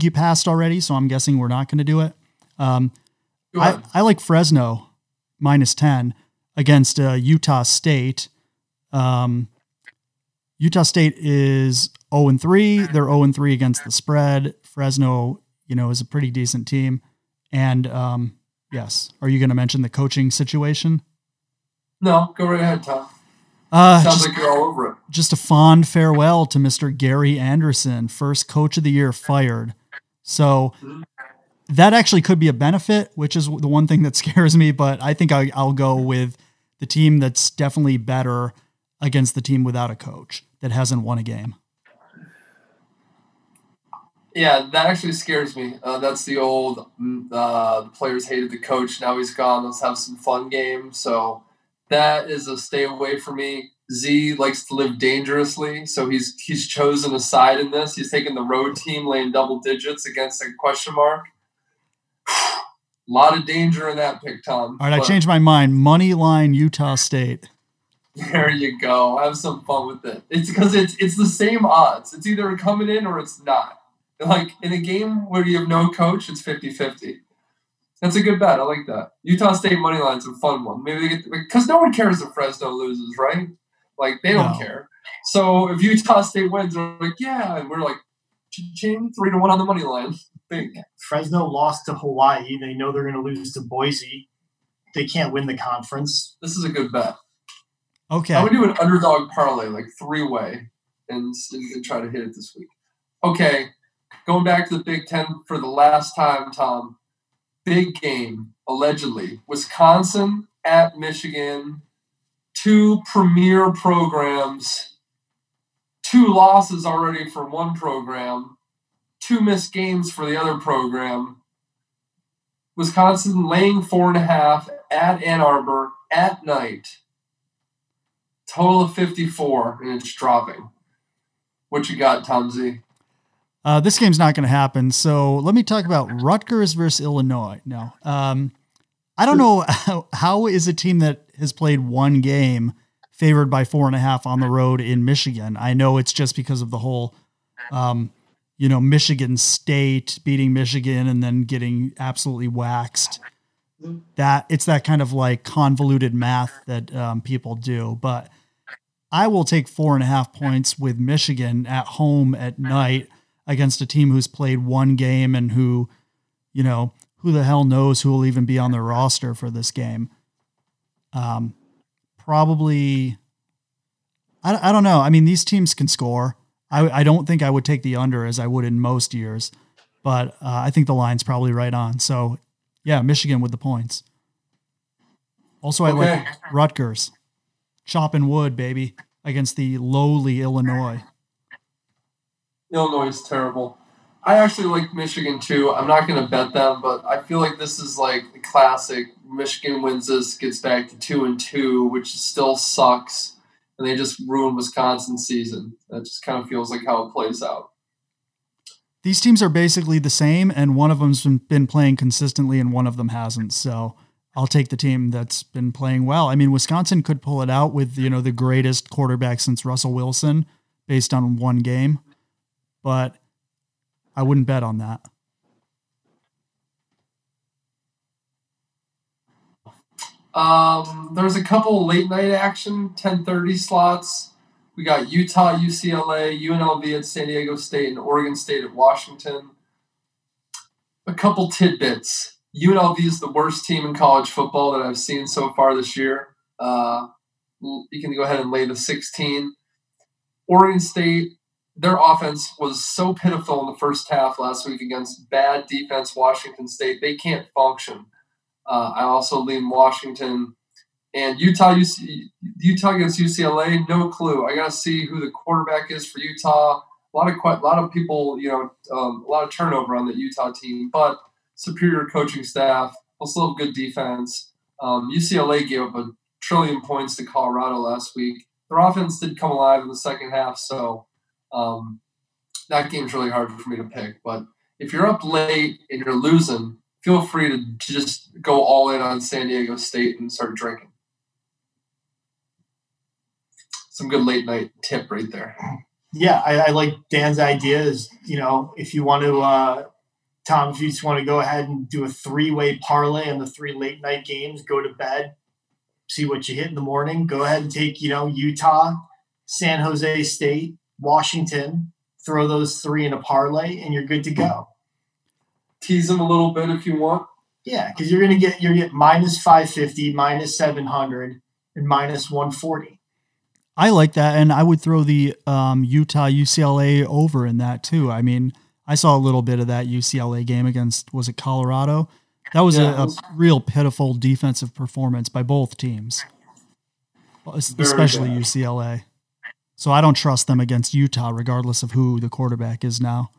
you passed already, so I'm guessing we're not going to do it. I like Fresno minus 10 against Utah State. Utah State is 0-3. They're 0-3 against the spread. Fresno, is a pretty decent team. And yes, are you going to mention the coaching situation? No, go right ahead, Tom. Sounds like you're all over it. Just a fond farewell to Mr. Gary Anderson, first coach of the year fired. So that actually could be a benefit, which is the one thing that scares me. But I think I'll go with the team that's definitely better against the team without a coach that hasn't won a game. Yeah, that actually scares me. That's the old the players hated the coach. Now he's gone. Let's have some fun game. So that is a stay away for me. Z likes to live dangerously, so he's chosen a side in this. He's taking the road team, laying double digits against a question mark. A lot of danger in that pick, Tom. All right, I changed my mind. Money line Utah State. There you go. Have some fun with it. It's because it's the same odds. It's either coming in or it's not. Like in a game where you have no coach, it's 50-50. That's a good bet. I like that. Utah State money line's a fun one. Maybe they get because no one cares if Fresno loses, right? Like they don't care. So if Utah State wins, they're like, yeah, and we're like, ching, 3-1 on the money line. Big. Fresno lost to Hawaii. They know they're going to lose to Boise. They can't win the conference. This is a good bet. Okay, I would do an underdog parlay, like 3-way, and try to hit it this week. Okay, going back to the Big Ten for the last time, Tom. Big game, allegedly. Wisconsin at Michigan. 2 premier programs. 2 losses already for one program. 2 missed games for the other program. Wisconsin laying 4.5 at Ann Arbor at night. Total of 54, and it's dropping. What you got, Tom Z? This game's not going to happen. So let me talk about Rutgers versus Illinois. No, I don't know how is a team that has played one game favored by 4.5 on the road in Michigan. I know it's just because of the whole, Michigan State beating Michigan and then getting absolutely waxed. It's that kind of like convoluted math that people do, but I will take 4.5 points with Michigan at home at night against a team who's played one game and who the hell knows who will even be on their roster for this game. Probably, I don't know. I mean, these teams can score. I don't think I would take the under as I would in most years, but I think the line's probably right on. So yeah, Michigan with the points. Also, I like Rutgers. Chopping wood, baby, against the lowly Illinois. Illinois is terrible. I actually like Michigan, too. I'm not going to bet them, but I feel like this is like the classic. Michigan wins this, gets back to 2-2, which still sucks, and they just ruined Wisconsin's season. That just kind of feels like how it plays out. These teams are basically the same, and one of them's been playing consistently and one of them hasn't. So I'll take the team that's been playing well. I mean, Wisconsin could pull it out with, the greatest quarterback since Russell Wilson based on one game, but I wouldn't bet on that. There's a couple late night action, 10:30 slots. We got Utah, UCLA, UNLV at San Diego State, and Oregon State at Washington. A couple tidbits. UNLV is the worst team in college football that I've seen so far this year. You can go ahead and lay the 16. Oregon State, their offense was so pitiful in the first half last week against bad defense Washington State. They can't function. I also lean Washington. And Utah against UCLA, no clue. I got to see who the quarterback is for Utah. A lot of people, a lot of turnover on the Utah team, but superior coaching staff, also good defense. UCLA gave up a trillion points to Colorado last week. Their offense did come alive in the second half, so that game's really hard for me to pick. But if you're up late and you're losing, feel free to just go all in on San Diego State and start drinking. Some good late night tip right there. Yeah, I like Dan's ideas. If you want to, Tom, if you just want to go ahead and do a three-way parlay on the three late night games, go to bed, see what you hit in the morning. Go ahead and take, Utah, San Jose State, Washington, throw those three in a parlay, and you're good to go. Tease them a little bit if you want. Yeah, because you're going to get minus 550, minus 700, and minus 140. I like that, and I would throw the Utah-UCLA over in that too. I mean, I saw a little bit of that UCLA game against, was it Colorado? That was a real pitiful defensive performance by both teams, especially UCLA. So I don't trust them against Utah, regardless of who the quarterback is now.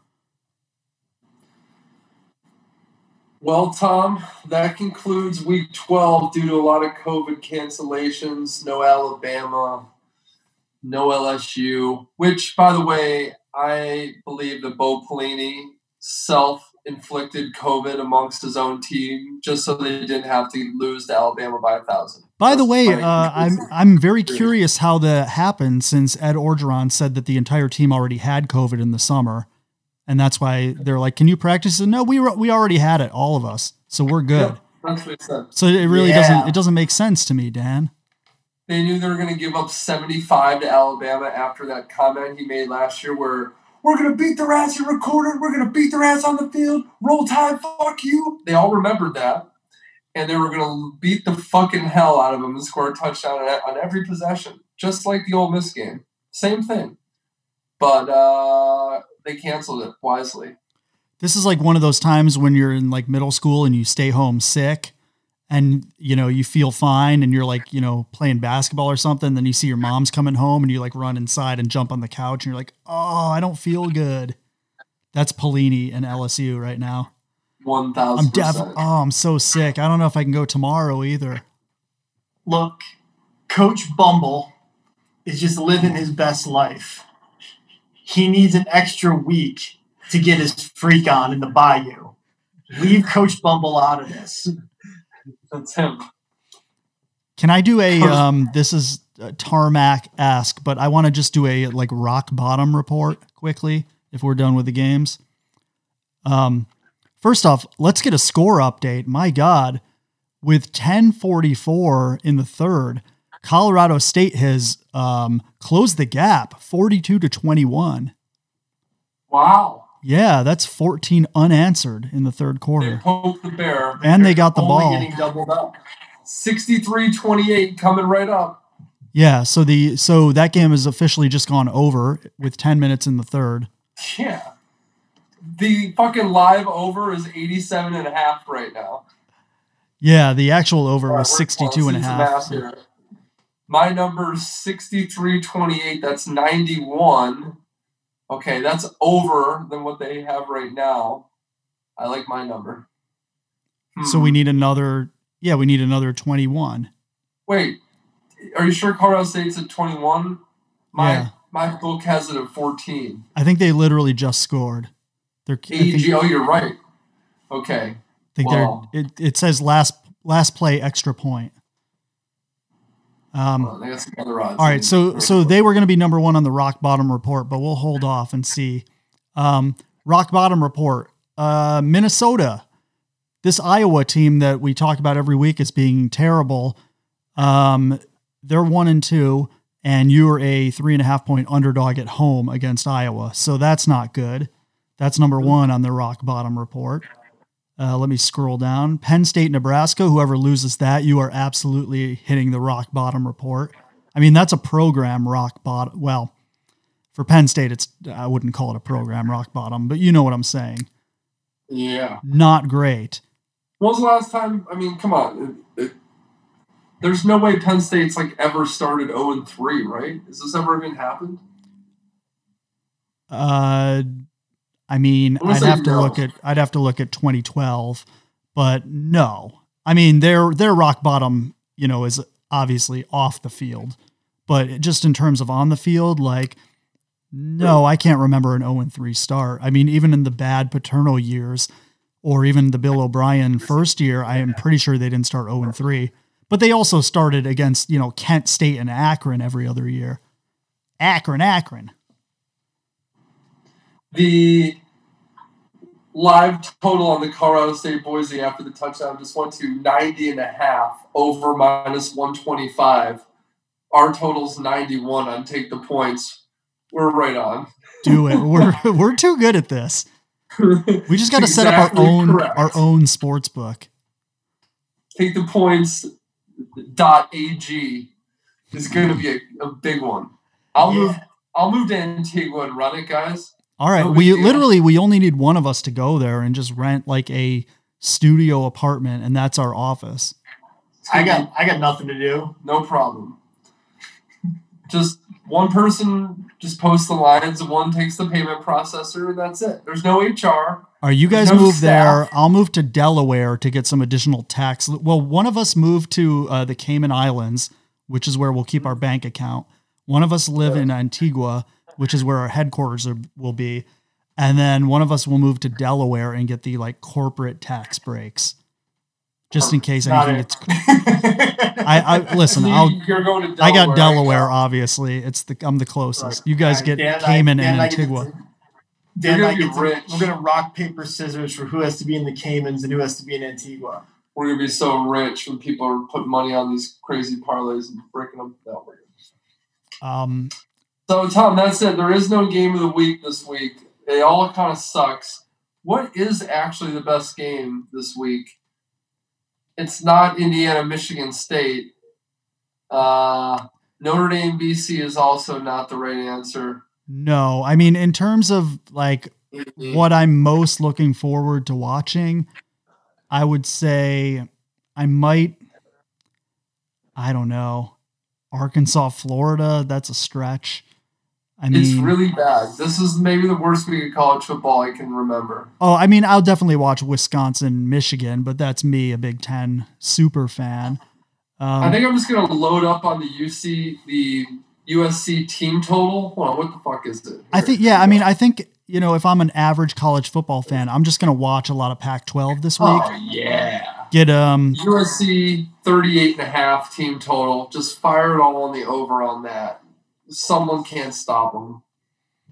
Well, Tom, that concludes Week 12 due to a lot of COVID cancellations. No Alabama, no LSU, which, by the way, I believe that Bo Pelini self-inflicted COVID amongst his own team just so they didn't have to lose to Alabama by 1,000. By the way, I'm very curious how that happened since Ed Orgeron said that the entire team already had COVID in the summer. And that's why they're like, can you practice? And no, we already had it, all of us. So we're good. Yep, so it really doesn't make sense to me, Dan. They knew they were going to give up 75 to Alabama after that comment he made last year where we're going to beat their ass in recorded. We're going to beat their ass on the field. Roll Tide, fuck you. They all remembered that. And they were going to beat the fucking hell out of them and score a touchdown on every possession, just like the Ole Miss game. Same thing. But they canceled it wisely. This is like one of those times when you're in like middle school and you stay home sick. And, you feel fine and you're like, playing basketball or something. Then you see your mom's coming home and you like run inside and jump on the couch. And you're like, oh, I don't feel good. That's Pelini and LSU right now. 1,000%. I'm so sick. I don't know if I can go tomorrow either. Look, Coach Bumble is just living his best life. He needs an extra week to get his freak on in the bayou. Leave Coach Bumble out of this. That's him. Can I do a, this is a tarmac ask, but I want to just do a like rock bottom report quickly if we're done with the games. First off, let's get a score update. My God, with 10:44 in the third, Colorado State has, closed the gap 42-21. Wow. Yeah, that's 14 unanswered in the third quarter. They poked the bear. And they got the ball. Only getting doubled up. 63-28 coming right up. Yeah, so that game has officially just gone over with 10 minutes in the third. Yeah. The fucking live over is 87.5 right now. Yeah, the actual over was 62.5. So. My number is 63-28. That's 91. Okay, that's over than what they have right now. I like my number. So we need another 21. Wait, are you sure Colorado State's at 21? My book has it at 14. I think they literally just scored. Oh, you're right. Okay. I think it says last play extra point. All right. So they were going to be number one on the rock bottom report, but we'll hold off and see. Rock bottom report, Minnesota, this Iowa team that we talk about every week as being terrible. They're 1-2 and you're a 3.5 point underdog at home against Iowa. So that's not good. That's number one on the rock bottom report. Let me scroll down. Penn State, Nebraska, whoever loses that, you are absolutely hitting the rock bottom report. I mean, that's a program rock bottom. Well, for Penn State, I wouldn't call it a program rock bottom, but you know what I'm saying. Yeah. Not great. When was the last time? I mean, come on. There's no way Penn State's like ever started 0-3, right? Has this ever even happened? I mean, I'd have to look at 2012, but no. I mean, their rock bottom, you know, is obviously off the field, but just in terms of on the field, like, no, I can't remember an 0-3 start. I mean, even in the bad Paterno years, or even the Bill O'Brien first year, I am pretty sure they didn't start 0-3, but they also started against, you know, Kent State and Akron every other year. Akron. The live total on the Colorado State Boise after the touchdown just went to 90.5 over -125. Our total's 91 on Take the Points. We're right on. Do it. We're too good at this. We just got to set up our own sports book. Take the Points.ag is going to be a big one. I'll move to Antigua and run it, guys. All right, we only need one of us to go there and just rent like a studio apartment, and that's our office. I got nothing to do. No problem. Just one person just posts the lines, and one takes the payment processor, and that's it. There's no HR. All right, you guys move there. I'll move to Delaware to get some additional tax. Well, one of us moved to the Cayman Islands, which is where we'll keep our bank account. One of us live in Antigua, which is where our headquarters will be. And then one of us will move to Delaware and get the like corporate tax breaks just in case anything gets. I got Delaware, obviously. I'm the closest. You guys get Cayman and Antigua. Dan, we're going to rock, paper, scissors for who has to be in the Caymans and who has to be in Antigua. We're going to be so rich when people are putting money on these crazy parlays and breaking them that way. So, Tom, that's it. There is no game of the week this week. It all kind of sucks. What is actually the best game this week? It's not Indiana, Michigan State. Notre Dame, BC is also not the right answer. No, I mean, in terms of like what I'm most looking forward to watching, I would say I don't know, Arkansas, Florida. That's a stretch. I mean, it's really bad. This is maybe the worst week of college football I can remember. Oh, I mean, I'll definitely watch Wisconsin, Michigan, but that's me, a Big Ten super fan. I think I'm just going to load up on the USC team total. Hold on, what the fuck is it? Here? I think, you know, if I'm an average college football fan, I'm just going to watch a lot of Pac-12 this week. Oh, yeah. Get USC 38.5 team total. Just fire it all on the over on that. Someone can't stop them.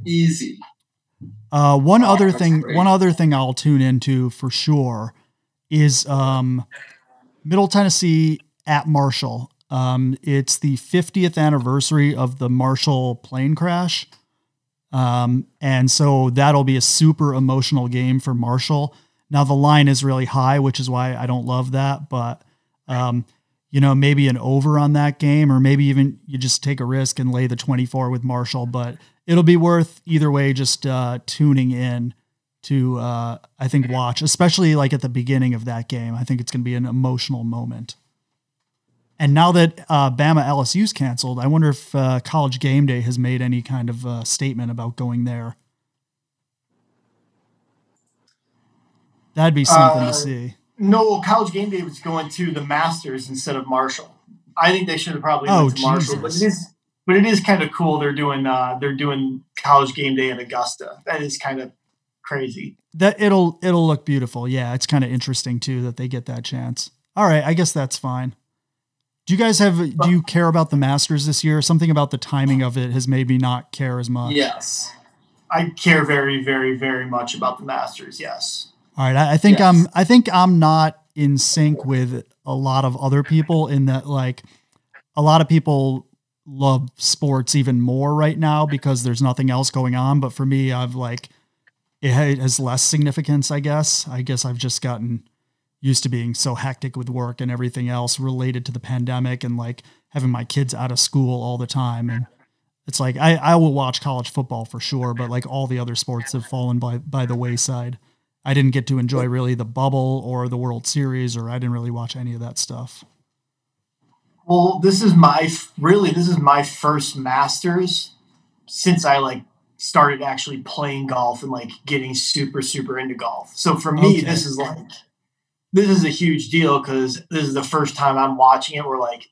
Easy. One other thing I'll tune into for sure is Middle Tennessee at Marshall. It's the 50th anniversary of the Marshall plane crash. And so that'll be a super emotional game for Marshall. Now the line is really high, which is why I don't love that, but you know, maybe an over on that game, or maybe even you just take a risk and lay the 24 with Marshall, but it'll be worth either way, just tuning in to, I think, watch, especially like at the beginning of that game. I think it's going to be an emotional moment. And now that Bama LSU's canceled, I wonder if College Game Day has made any kind of statement about going there. That'd be something to see. No, College Game Day was going to the Masters instead of Marshall. I think they should have probably went to Marshall, but it is kind of cool. They're doing College Game Day in Augusta. That is kind of crazy. That it'll look beautiful. Yeah, it's kind of interesting too that they get that chance. All right, I guess that's fine. Do you care about the Masters this year? Something about the timing of it has made me not care as much. Yes, I care very, very, very much about the Masters. Yes. All right. I think I'm not in sync with a lot of other people in that, like, a lot of people love sports even more right now because there's nothing else going on. But for me, I've like, it has less significance, I guess. I guess I've just gotten used to being so hectic with work and everything else related to the pandemic and like having my kids out of school all the time. And it's like, I will watch college football for sure, but like all the other sports have fallen by the wayside. I didn't get to enjoy really the bubble or the World Series, or I didn't really watch any of that stuff. Well, this is my first Masters since I like started actually playing golf and like getting super, super into golf. So for me, this is a huge deal because this is the first time I'm watching it where like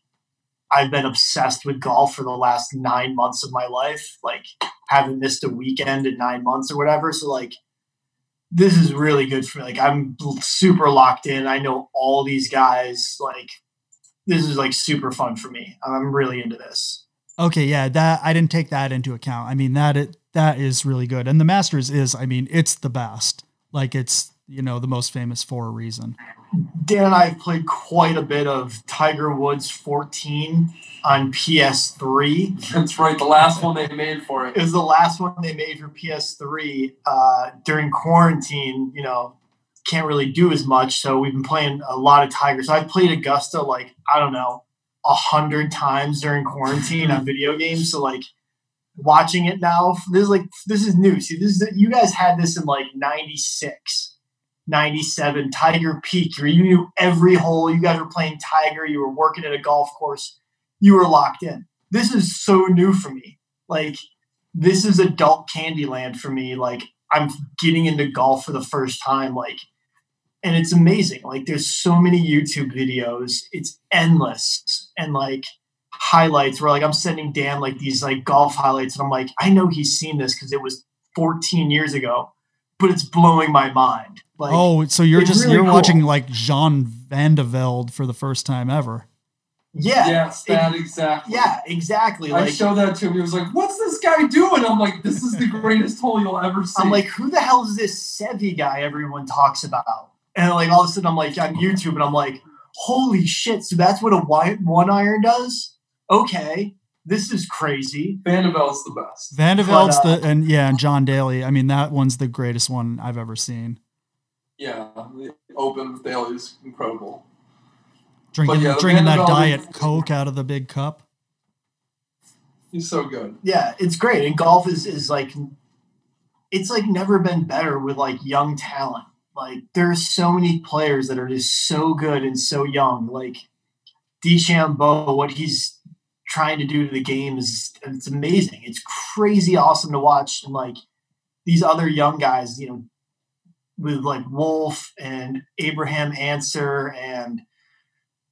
I've been obsessed with golf for the last 9 months of my life, like haven't missed a weekend in 9 months or whatever. So like, this is really good for me. Like I'm super locked in. I know all these guys, like, this is like super fun for me. I'm really into this. Okay. Yeah. That I didn't take that into account. I mean, that is really good. And the Masters is, I mean, it's the best, like it's, you know, the most famous for a reason. Dan and I have played quite a bit of Tiger Woods 14 on PS3. That's right. The last one they made for it. It was the last one they made for PS3 during quarantine, you know, can't really do as much. So we've been playing a lot of Tiger. So I've played Augusta, like, I don't know, 100 times during quarantine on video games. So like watching it now, this is new. See, you guys had this in like 96, 97 Tiger Peak. You knew every hole. You guys were playing Tiger. You were working at a golf course. You were locked in. This is so new for me. Like this is adult Candyland for me. Like I'm getting into golf for the first time. Like, and it's amazing. Like there's so many YouTube videos. It's endless. And like highlights where like I'm sending Dan like these like golf highlights. And I'm like, I know he's seen this because it was 14 years ago, but it's blowing my mind. Like, oh, so you're really watching like Jean Vandeveld for the first time ever. Yeah. Yes, exactly. Yeah, exactly. I showed that to him. He was like, what's this guy doing? I'm like, this is the greatest hole you'll ever see. I'm like, who the hell is this Seve guy everyone talks about? And like all of a sudden I'm like on YouTube and I'm like, holy shit, so that's what a one iron does? Okay. This is crazy. Vanderbilt's the best. Vanderbilt's and John Daly. I mean, that one's the greatest one I've ever seen. Yeah. The Open with Daly is incredible. Drinking that Diet Coke out of the big cup. He's so good. Yeah, it's great. And golf is like, it's like never been better with like young talent. Like there's so many players that are just so good and so young. Like DeChambeau, what he's trying to do to the game it's amazing. It's crazy awesome to watch. And like these other young guys, you know, with like Wolf and Abraham Answer and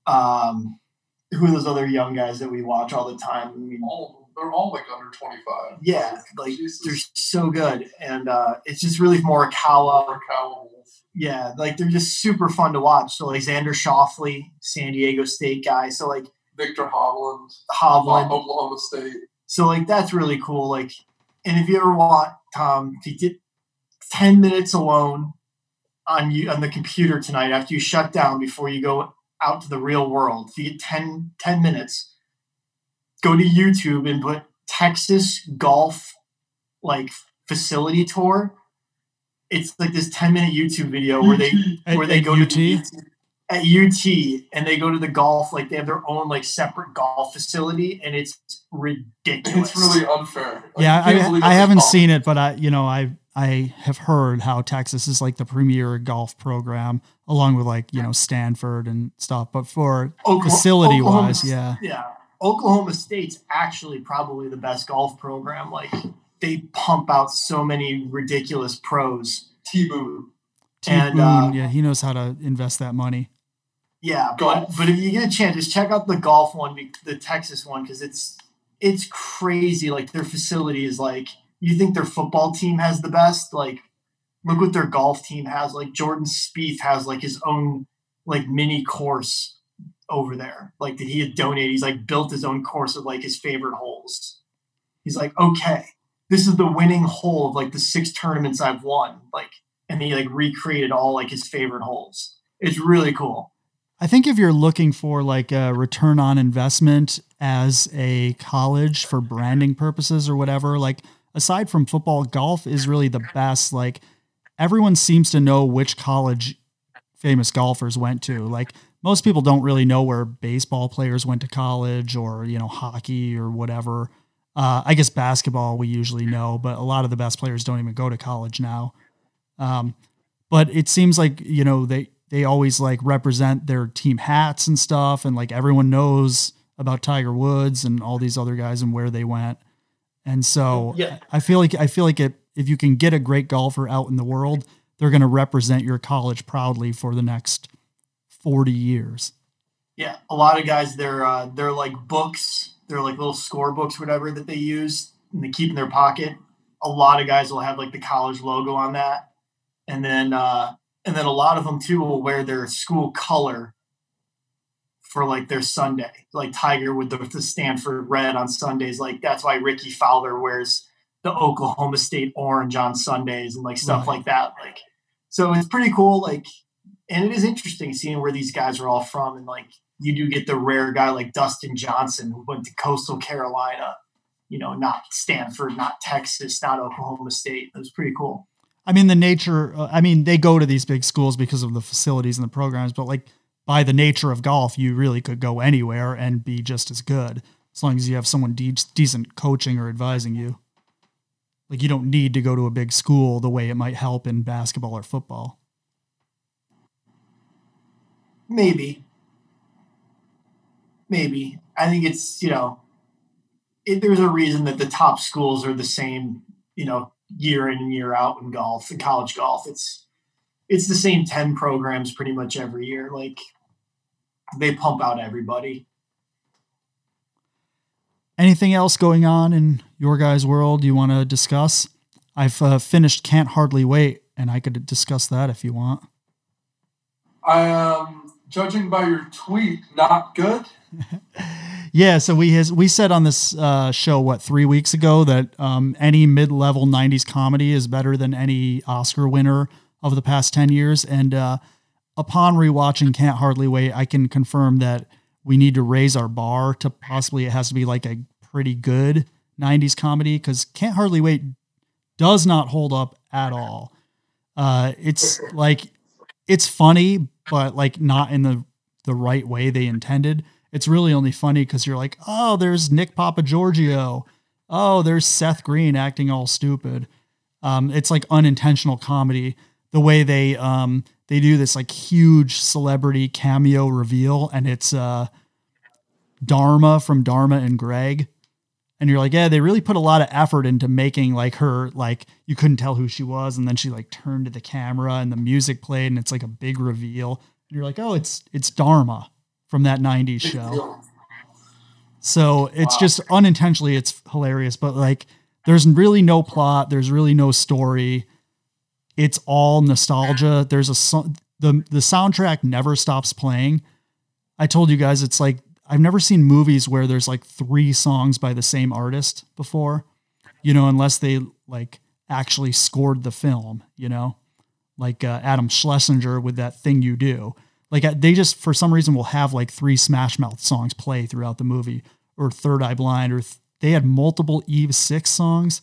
who are those other young guys that we watch all the time? I mean, they're all like under 25. Yeah, like Jesus. They're so good, and it's just really Morikawa. Yeah, like they're just super fun to watch. So like Xander Schauffele, San Diego State guy. So like Victor Hovland, Oklahoma State. So like that's really cool. Like, and if you ever want, Tom, if you get 10 minutes alone on the computer tonight after you shut down before you go out to the real world. If you get 10 minutes, go to YouTube and put Texas golf like facility tour. It's like this 10-minute YouTube video where they go to at UT and they go to the golf, like they have their own like separate golf facility and it's ridiculous. It's really unfair. Like, yeah, I haven't seen it, but I have heard how Texas is like the premier golf program along with like, you know, Stanford and stuff, but for facility wise. Yeah. Yeah. Oklahoma State's actually probably the best golf program. Like they pump out so many ridiculous pros. T-Boone, yeah. He knows how to invest that money. Yeah. But if you get a chance, just check out the golf one, the Texas one, because it's crazy. Like their facility is like, you think their football team has the best, like look what their golf team has. Like Jordan Spieth has like his own like mini course over there. Like that he had donated. He's like built his own course of like his favorite holes. He's like, okay, this is the winning hole of like the 6 tournaments I've won. Like, and he like recreated all like his favorite holes. It's really cool. I think if you're looking for like a return on investment as a college for branding purposes or whatever, like, aside from football, golf is really the best. Like everyone seems to know which college famous golfers went to. Like, most people don't really know where baseball players went to college, or, you know, hockey or whatever. I guess basketball we usually know, but a lot of the best players don't even go to college now. But it seems like, you know, they always like represent their team hats and stuff. And like everyone knows about Tiger Woods and all these other guys and where they went. And so yeah. I feel like it, if you can get a great golfer out in the world, they're going to represent your college proudly for the next 40 years. Yeah. A lot of guys, they're like books. They're like little score books, whatever, that they use and they keep in their pocket. A lot of guys will have like the college logo on that. And then a lot of them too will wear their school color for like their Sunday, like Tiger with the Stanford red on Sundays. Like that's why Ricky Fowler wears the Oklahoma State orange on Sundays and like stuff right. like that. Like, so it's pretty cool. Like, and it is interesting seeing where these guys are all from. And like, you do get the rare guy like Dustin Johnson who went to Coastal Carolina, you know, not Stanford, not Texas, not Oklahoma State. It was pretty cool. I mean, they go to these big schools because of the facilities and the programs, but like by the nature of golf, you really could go anywhere and be just as good as long as you have someone decent coaching or advising you. Like, you don't need to go to a big school the way it might help in basketball or football. Maybe. I think it's, you know, there's a reason that the top schools are the same, you know, year in and year out in golf, in college golf. It's the same 10 programs pretty much every year. Like, they pump out everybody. Anything else going on in your guys' world you want to discuss? I've finished Can't Hardly Wait, and I could discuss that if you want. I judging by your tweet, not good. Yeah, so we said on this show, 3 weeks ago, that any mid-level 90s comedy is better than any Oscar winner of the past 10 years. And upon rewatching Can't Hardly Wait, I can confirm that we need to raise our bar to possibly, it has to be like a pretty good 90s comedy, because Can't Hardly Wait does not hold up at all. It's like, it's funny, but like not in the right way they intended. It's really only funny because you're like, oh, there's Nick Papagiorgio. Oh, there's Seth Green acting all stupid. It's like unintentional comedy. The way they do this like huge celebrity cameo reveal, and it's Dharma from Dharma and Greg. And you're like, yeah, they really put a lot of effort into making like her, like you couldn't tell who she was. And then she like turned to the camera and the music played and it's like a big reveal. And you're like, oh, it's Dharma from that 90s show. So it's just unintentionally, it's hilarious, but like there's really no plot. There's really no story. It's all nostalgia. There's the soundtrack never stops playing. I told you guys, it's like, I've never seen movies where there's like 3 songs by the same artist before, you know, unless they like actually scored the film, you know, like Adam Schlesinger with That Thing You Do. Like they just, for some reason, will have like 3 Smash Mouth songs play throughout the movie, or Third Eye Blind, or they had multiple Eve 6 songs.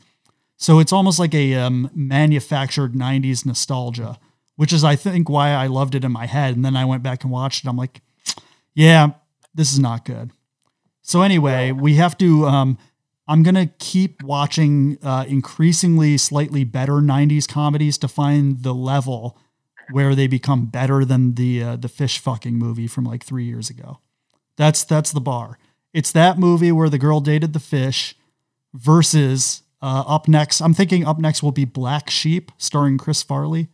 So it's almost like a manufactured 90s nostalgia, which is, I think, why I loved it in my head. And then I went back and watched it. I'm like, yeah, this is not good. So anyway, we have to, I'm going to keep watching increasingly slightly better 90s comedies to find the level where they become better than the fish fucking movie from like 3 years ago. That's the bar. It's that movie where the girl dated the fish versus... up next, I'm thinking up next will be Black Sheep starring Chris Farley.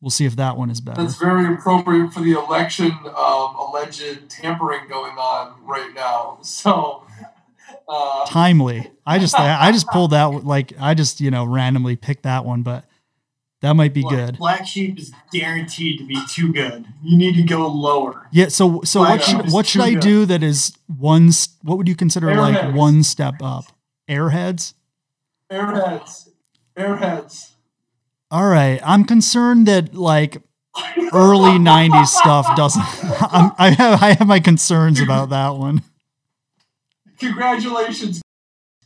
We'll see if that one is better. That's very appropriate for the election, alleged tampering going on right now. So timely. I just pulled that. Like I just, you know, randomly picked that one, but that might be good. Black Sheep is guaranteed to be too good. You need to go lower. Yeah. So what should I do? That is one. What would you consider Airheads. Like one step up? Airheads. Airheads. All right. I'm concerned that like early 90s stuff doesn't, I have my concerns about that one. Congratulations.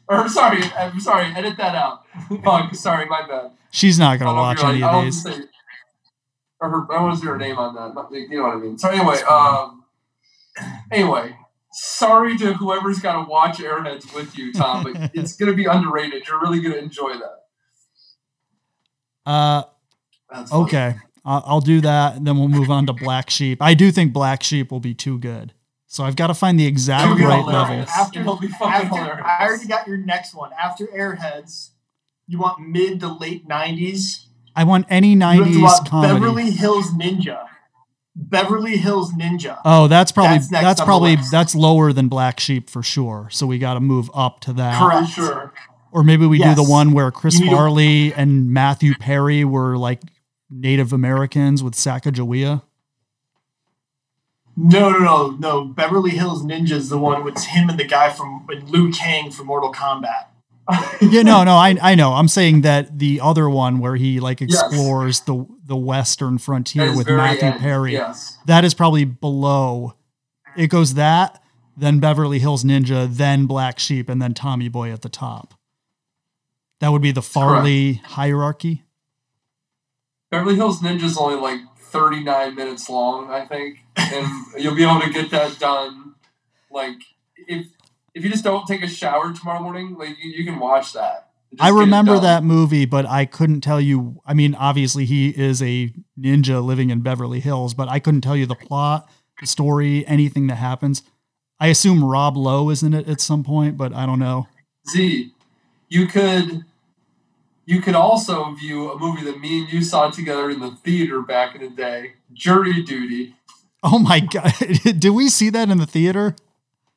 I'm sorry. Edit that out. Sorry. My bad. She's not going to watch any of these. I want to see her name on that. You know what I mean. So anyway, sorry to whoever's got to watch Airheads with you, Tom, but it's going to be underrated. You're really going to enjoy that. Okay. I'll do that, and then we'll move on to Black Sheep. I do think Black Sheep will be too good. So I've got to find the exact right level. I already got your next one. After Airheads, you want mid to late 90s? I want any 90s comedy. Beverly Hills Ninja. Beverly Hills Ninja. Oh, that's lower than Black Sheep for sure. So we got to move up to that. Correct. Sure. Or maybe we do the one where Chris Farley and Matthew Perry were like Native Americans with Sacagawea. No. Beverly Hills Ninja is the one with him and the guy from Liu Kang from Mortal Kombat. I know. I'm saying that the other one where he like explores the Western frontier with Matthew Perry, that is probably below. It goes that, then Beverly Hills Ninja, then Black Sheep, and then Tommy Boy at the top. That would be the Farley hierarchy. Beverly Hills Ninja is only like 39 minutes long, I think. And you'll be able to get that done. Like if you just don't take a shower tomorrow morning, like you can watch that. I remember that movie, but I couldn't tell you. I mean, obviously he is a ninja living in Beverly Hills, but I couldn't tell you the plot, the story, anything that happens. I assume Rob Lowe is in it at some point, but I don't know. Z, you could also view a movie that me and you saw together in the theater back in the day, Jury Duty. Oh my God. Did we see that in the theater?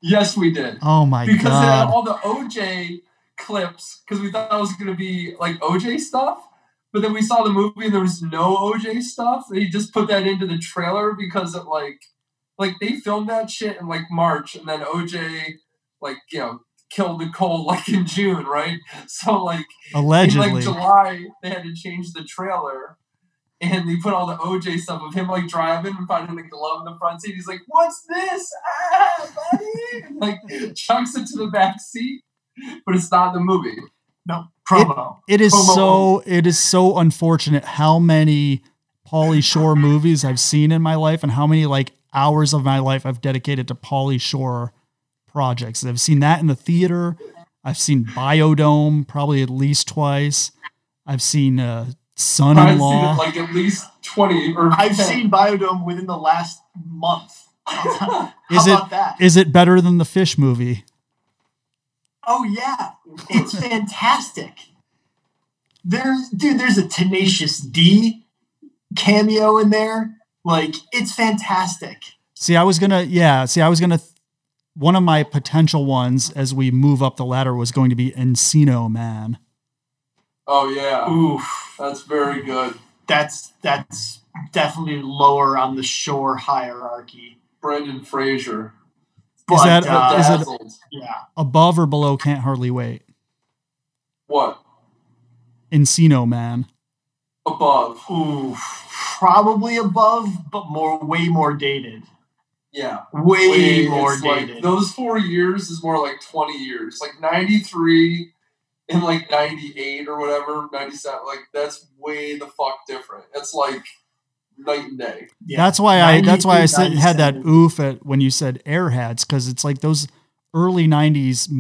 Yes, we did. Oh my God. Because it had all the OJ clips, because we thought it was going to be like OJ stuff, but then we saw the movie and there was no OJ stuff. They just put that into the trailer because it like they filmed that shit in like March, and then OJ killed Nicole in June, right? So allegedly in July they had to change the trailer, and they put all the OJ stuff of him driving and finding the glove in the front seat. He's like, "What's this? Ah, buddy!" And, chucks it to the back seat. But it's not the movie. No promo. It is so unfortunate how many Pauly Shore movies I've seen in my life, and how many hours of my life I've dedicated to Pauly Shore projects. I've seen that in the theater. I've seen Biodome probably at least twice. I've seen Son-in-Law. I've seen it at least 20. I've seen Biodome within the last month. How about that? Is it better than the Fish movie? Oh yeah, it's fantastic. There's a Tenacious D cameo in there. It's fantastic. One of my potential ones as we move up the ladder was going to be Encino Man. Oh yeah. Oof. That's very good. That's definitely lower on the Shore hierarchy. Brendan Fraser. Is it above or below Can't Hardly Wait? What? Encino Man. Above. Ooh, probably above, but way more dated. Yeah. Way more dated. Those 4 years is more like 20 years. 93 and 98 or whatever, 97. That's way the fuck different. It's night and day. Yeah. That's why I said, had that oof at when you said Airheads, because it's those early 90s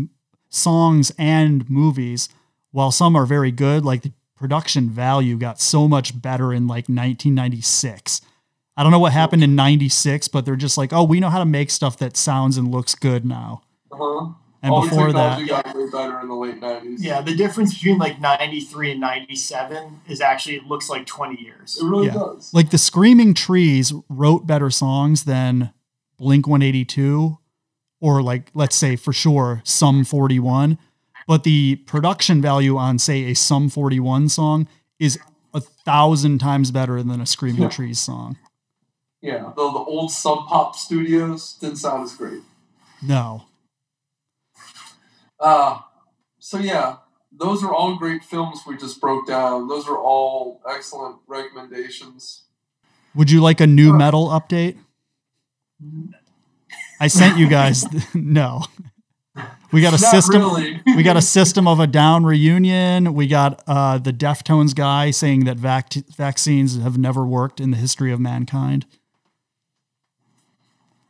songs and movies, while some are very good, the production value got so much better in 1996. I don't know what happened in 96, but they're just oh, we know how to make stuff that sounds and looks good now. Uh-huh. And all before that, got way better in the late 90s. Yeah, the difference between 93 and 97 is actually, it looks 20 years. It really does. The Screaming Trees wrote better songs than Blink-182 or let's say for sure Sum 41, but the production value on say a Sum 41 song is 1,000 times better than a Screaming Trees song. Yeah, the old Sub Pop Studios didn't sound as great. No. Those are all great films we just broke down. Those are all excellent recommendations. Would you like a new metal update? I sent you guys. No. We got a system. Really. We got a System of a Down reunion. We got the Deftones guy saying that vaccines have never worked in the history of mankind.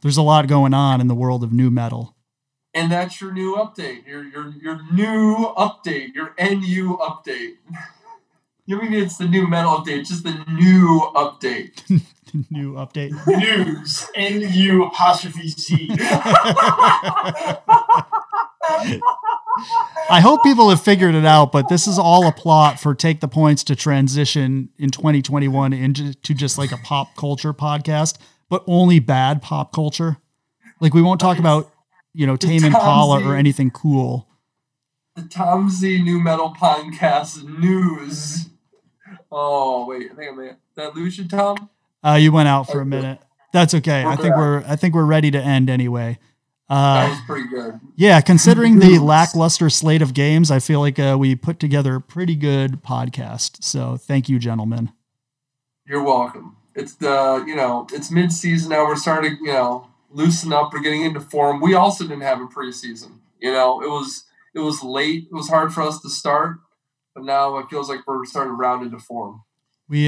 There's a lot going on in the world of new metal. And that's your new update. Your new update. Your NU update. You mean it's the new metal update? Just the new update. New update. News. NU'Z. I hope people have figured it out, but this is all a plot for Take the Points to transition in 2021 into just like a pop culture podcast, but only bad pop culture. Like we won't talk about, you know, Tame Impala or anything cool. The Tom Z New Metal Podcast News. Oh, wait, I think I may. Did I lose you, Tom? You went out for a minute. That's okay. I think we're ready to end anyway. That was pretty good. Yeah, considering the lackluster slate of games, I feel like we put together a pretty good podcast. So thank you, gentlemen. You're welcome. It's it's mid-season now. We're starting to, loosen up. We're getting into form. We also didn't have a preseason. It was late. It was hard for us to start, but now it feels like we're starting to round into form. We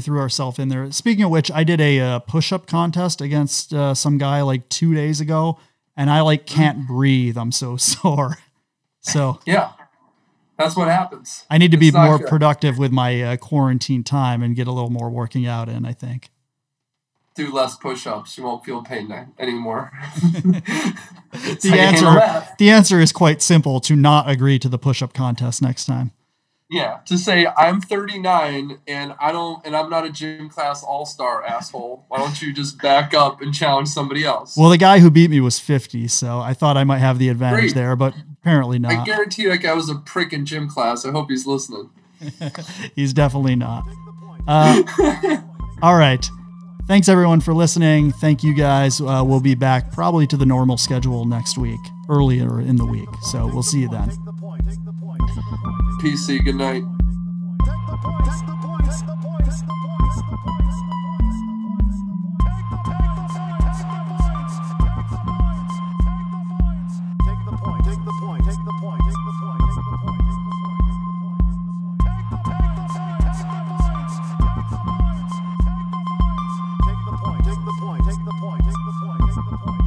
threw ourselves in there. Speaking of which, I did a push-up contest against some guy like 2 days ago, and I can't breathe. I'm so sore. So yeah, that's what happens. I need to be more productive with my quarantine time and get a little more working out in, I think. Do less push-ups. You won't feel pain anymore. The answer is quite simple: to not agree to the push-up contest next time. Yeah, to say I'm 39 and I'm not a gym class all-star, asshole. Why don't you just back up and challenge somebody else? Well, the guy who beat me was 50, so I thought I might have the advantage there, but apparently not. I guarantee that guy was a prick in gym class. I hope he's listening. He's definitely not. All right. Thanks, everyone, for listening. Thank you, guys. We'll be back probably to the normal schedule next week, earlier in the week. So we'll see you then. PC, good night. Take the point.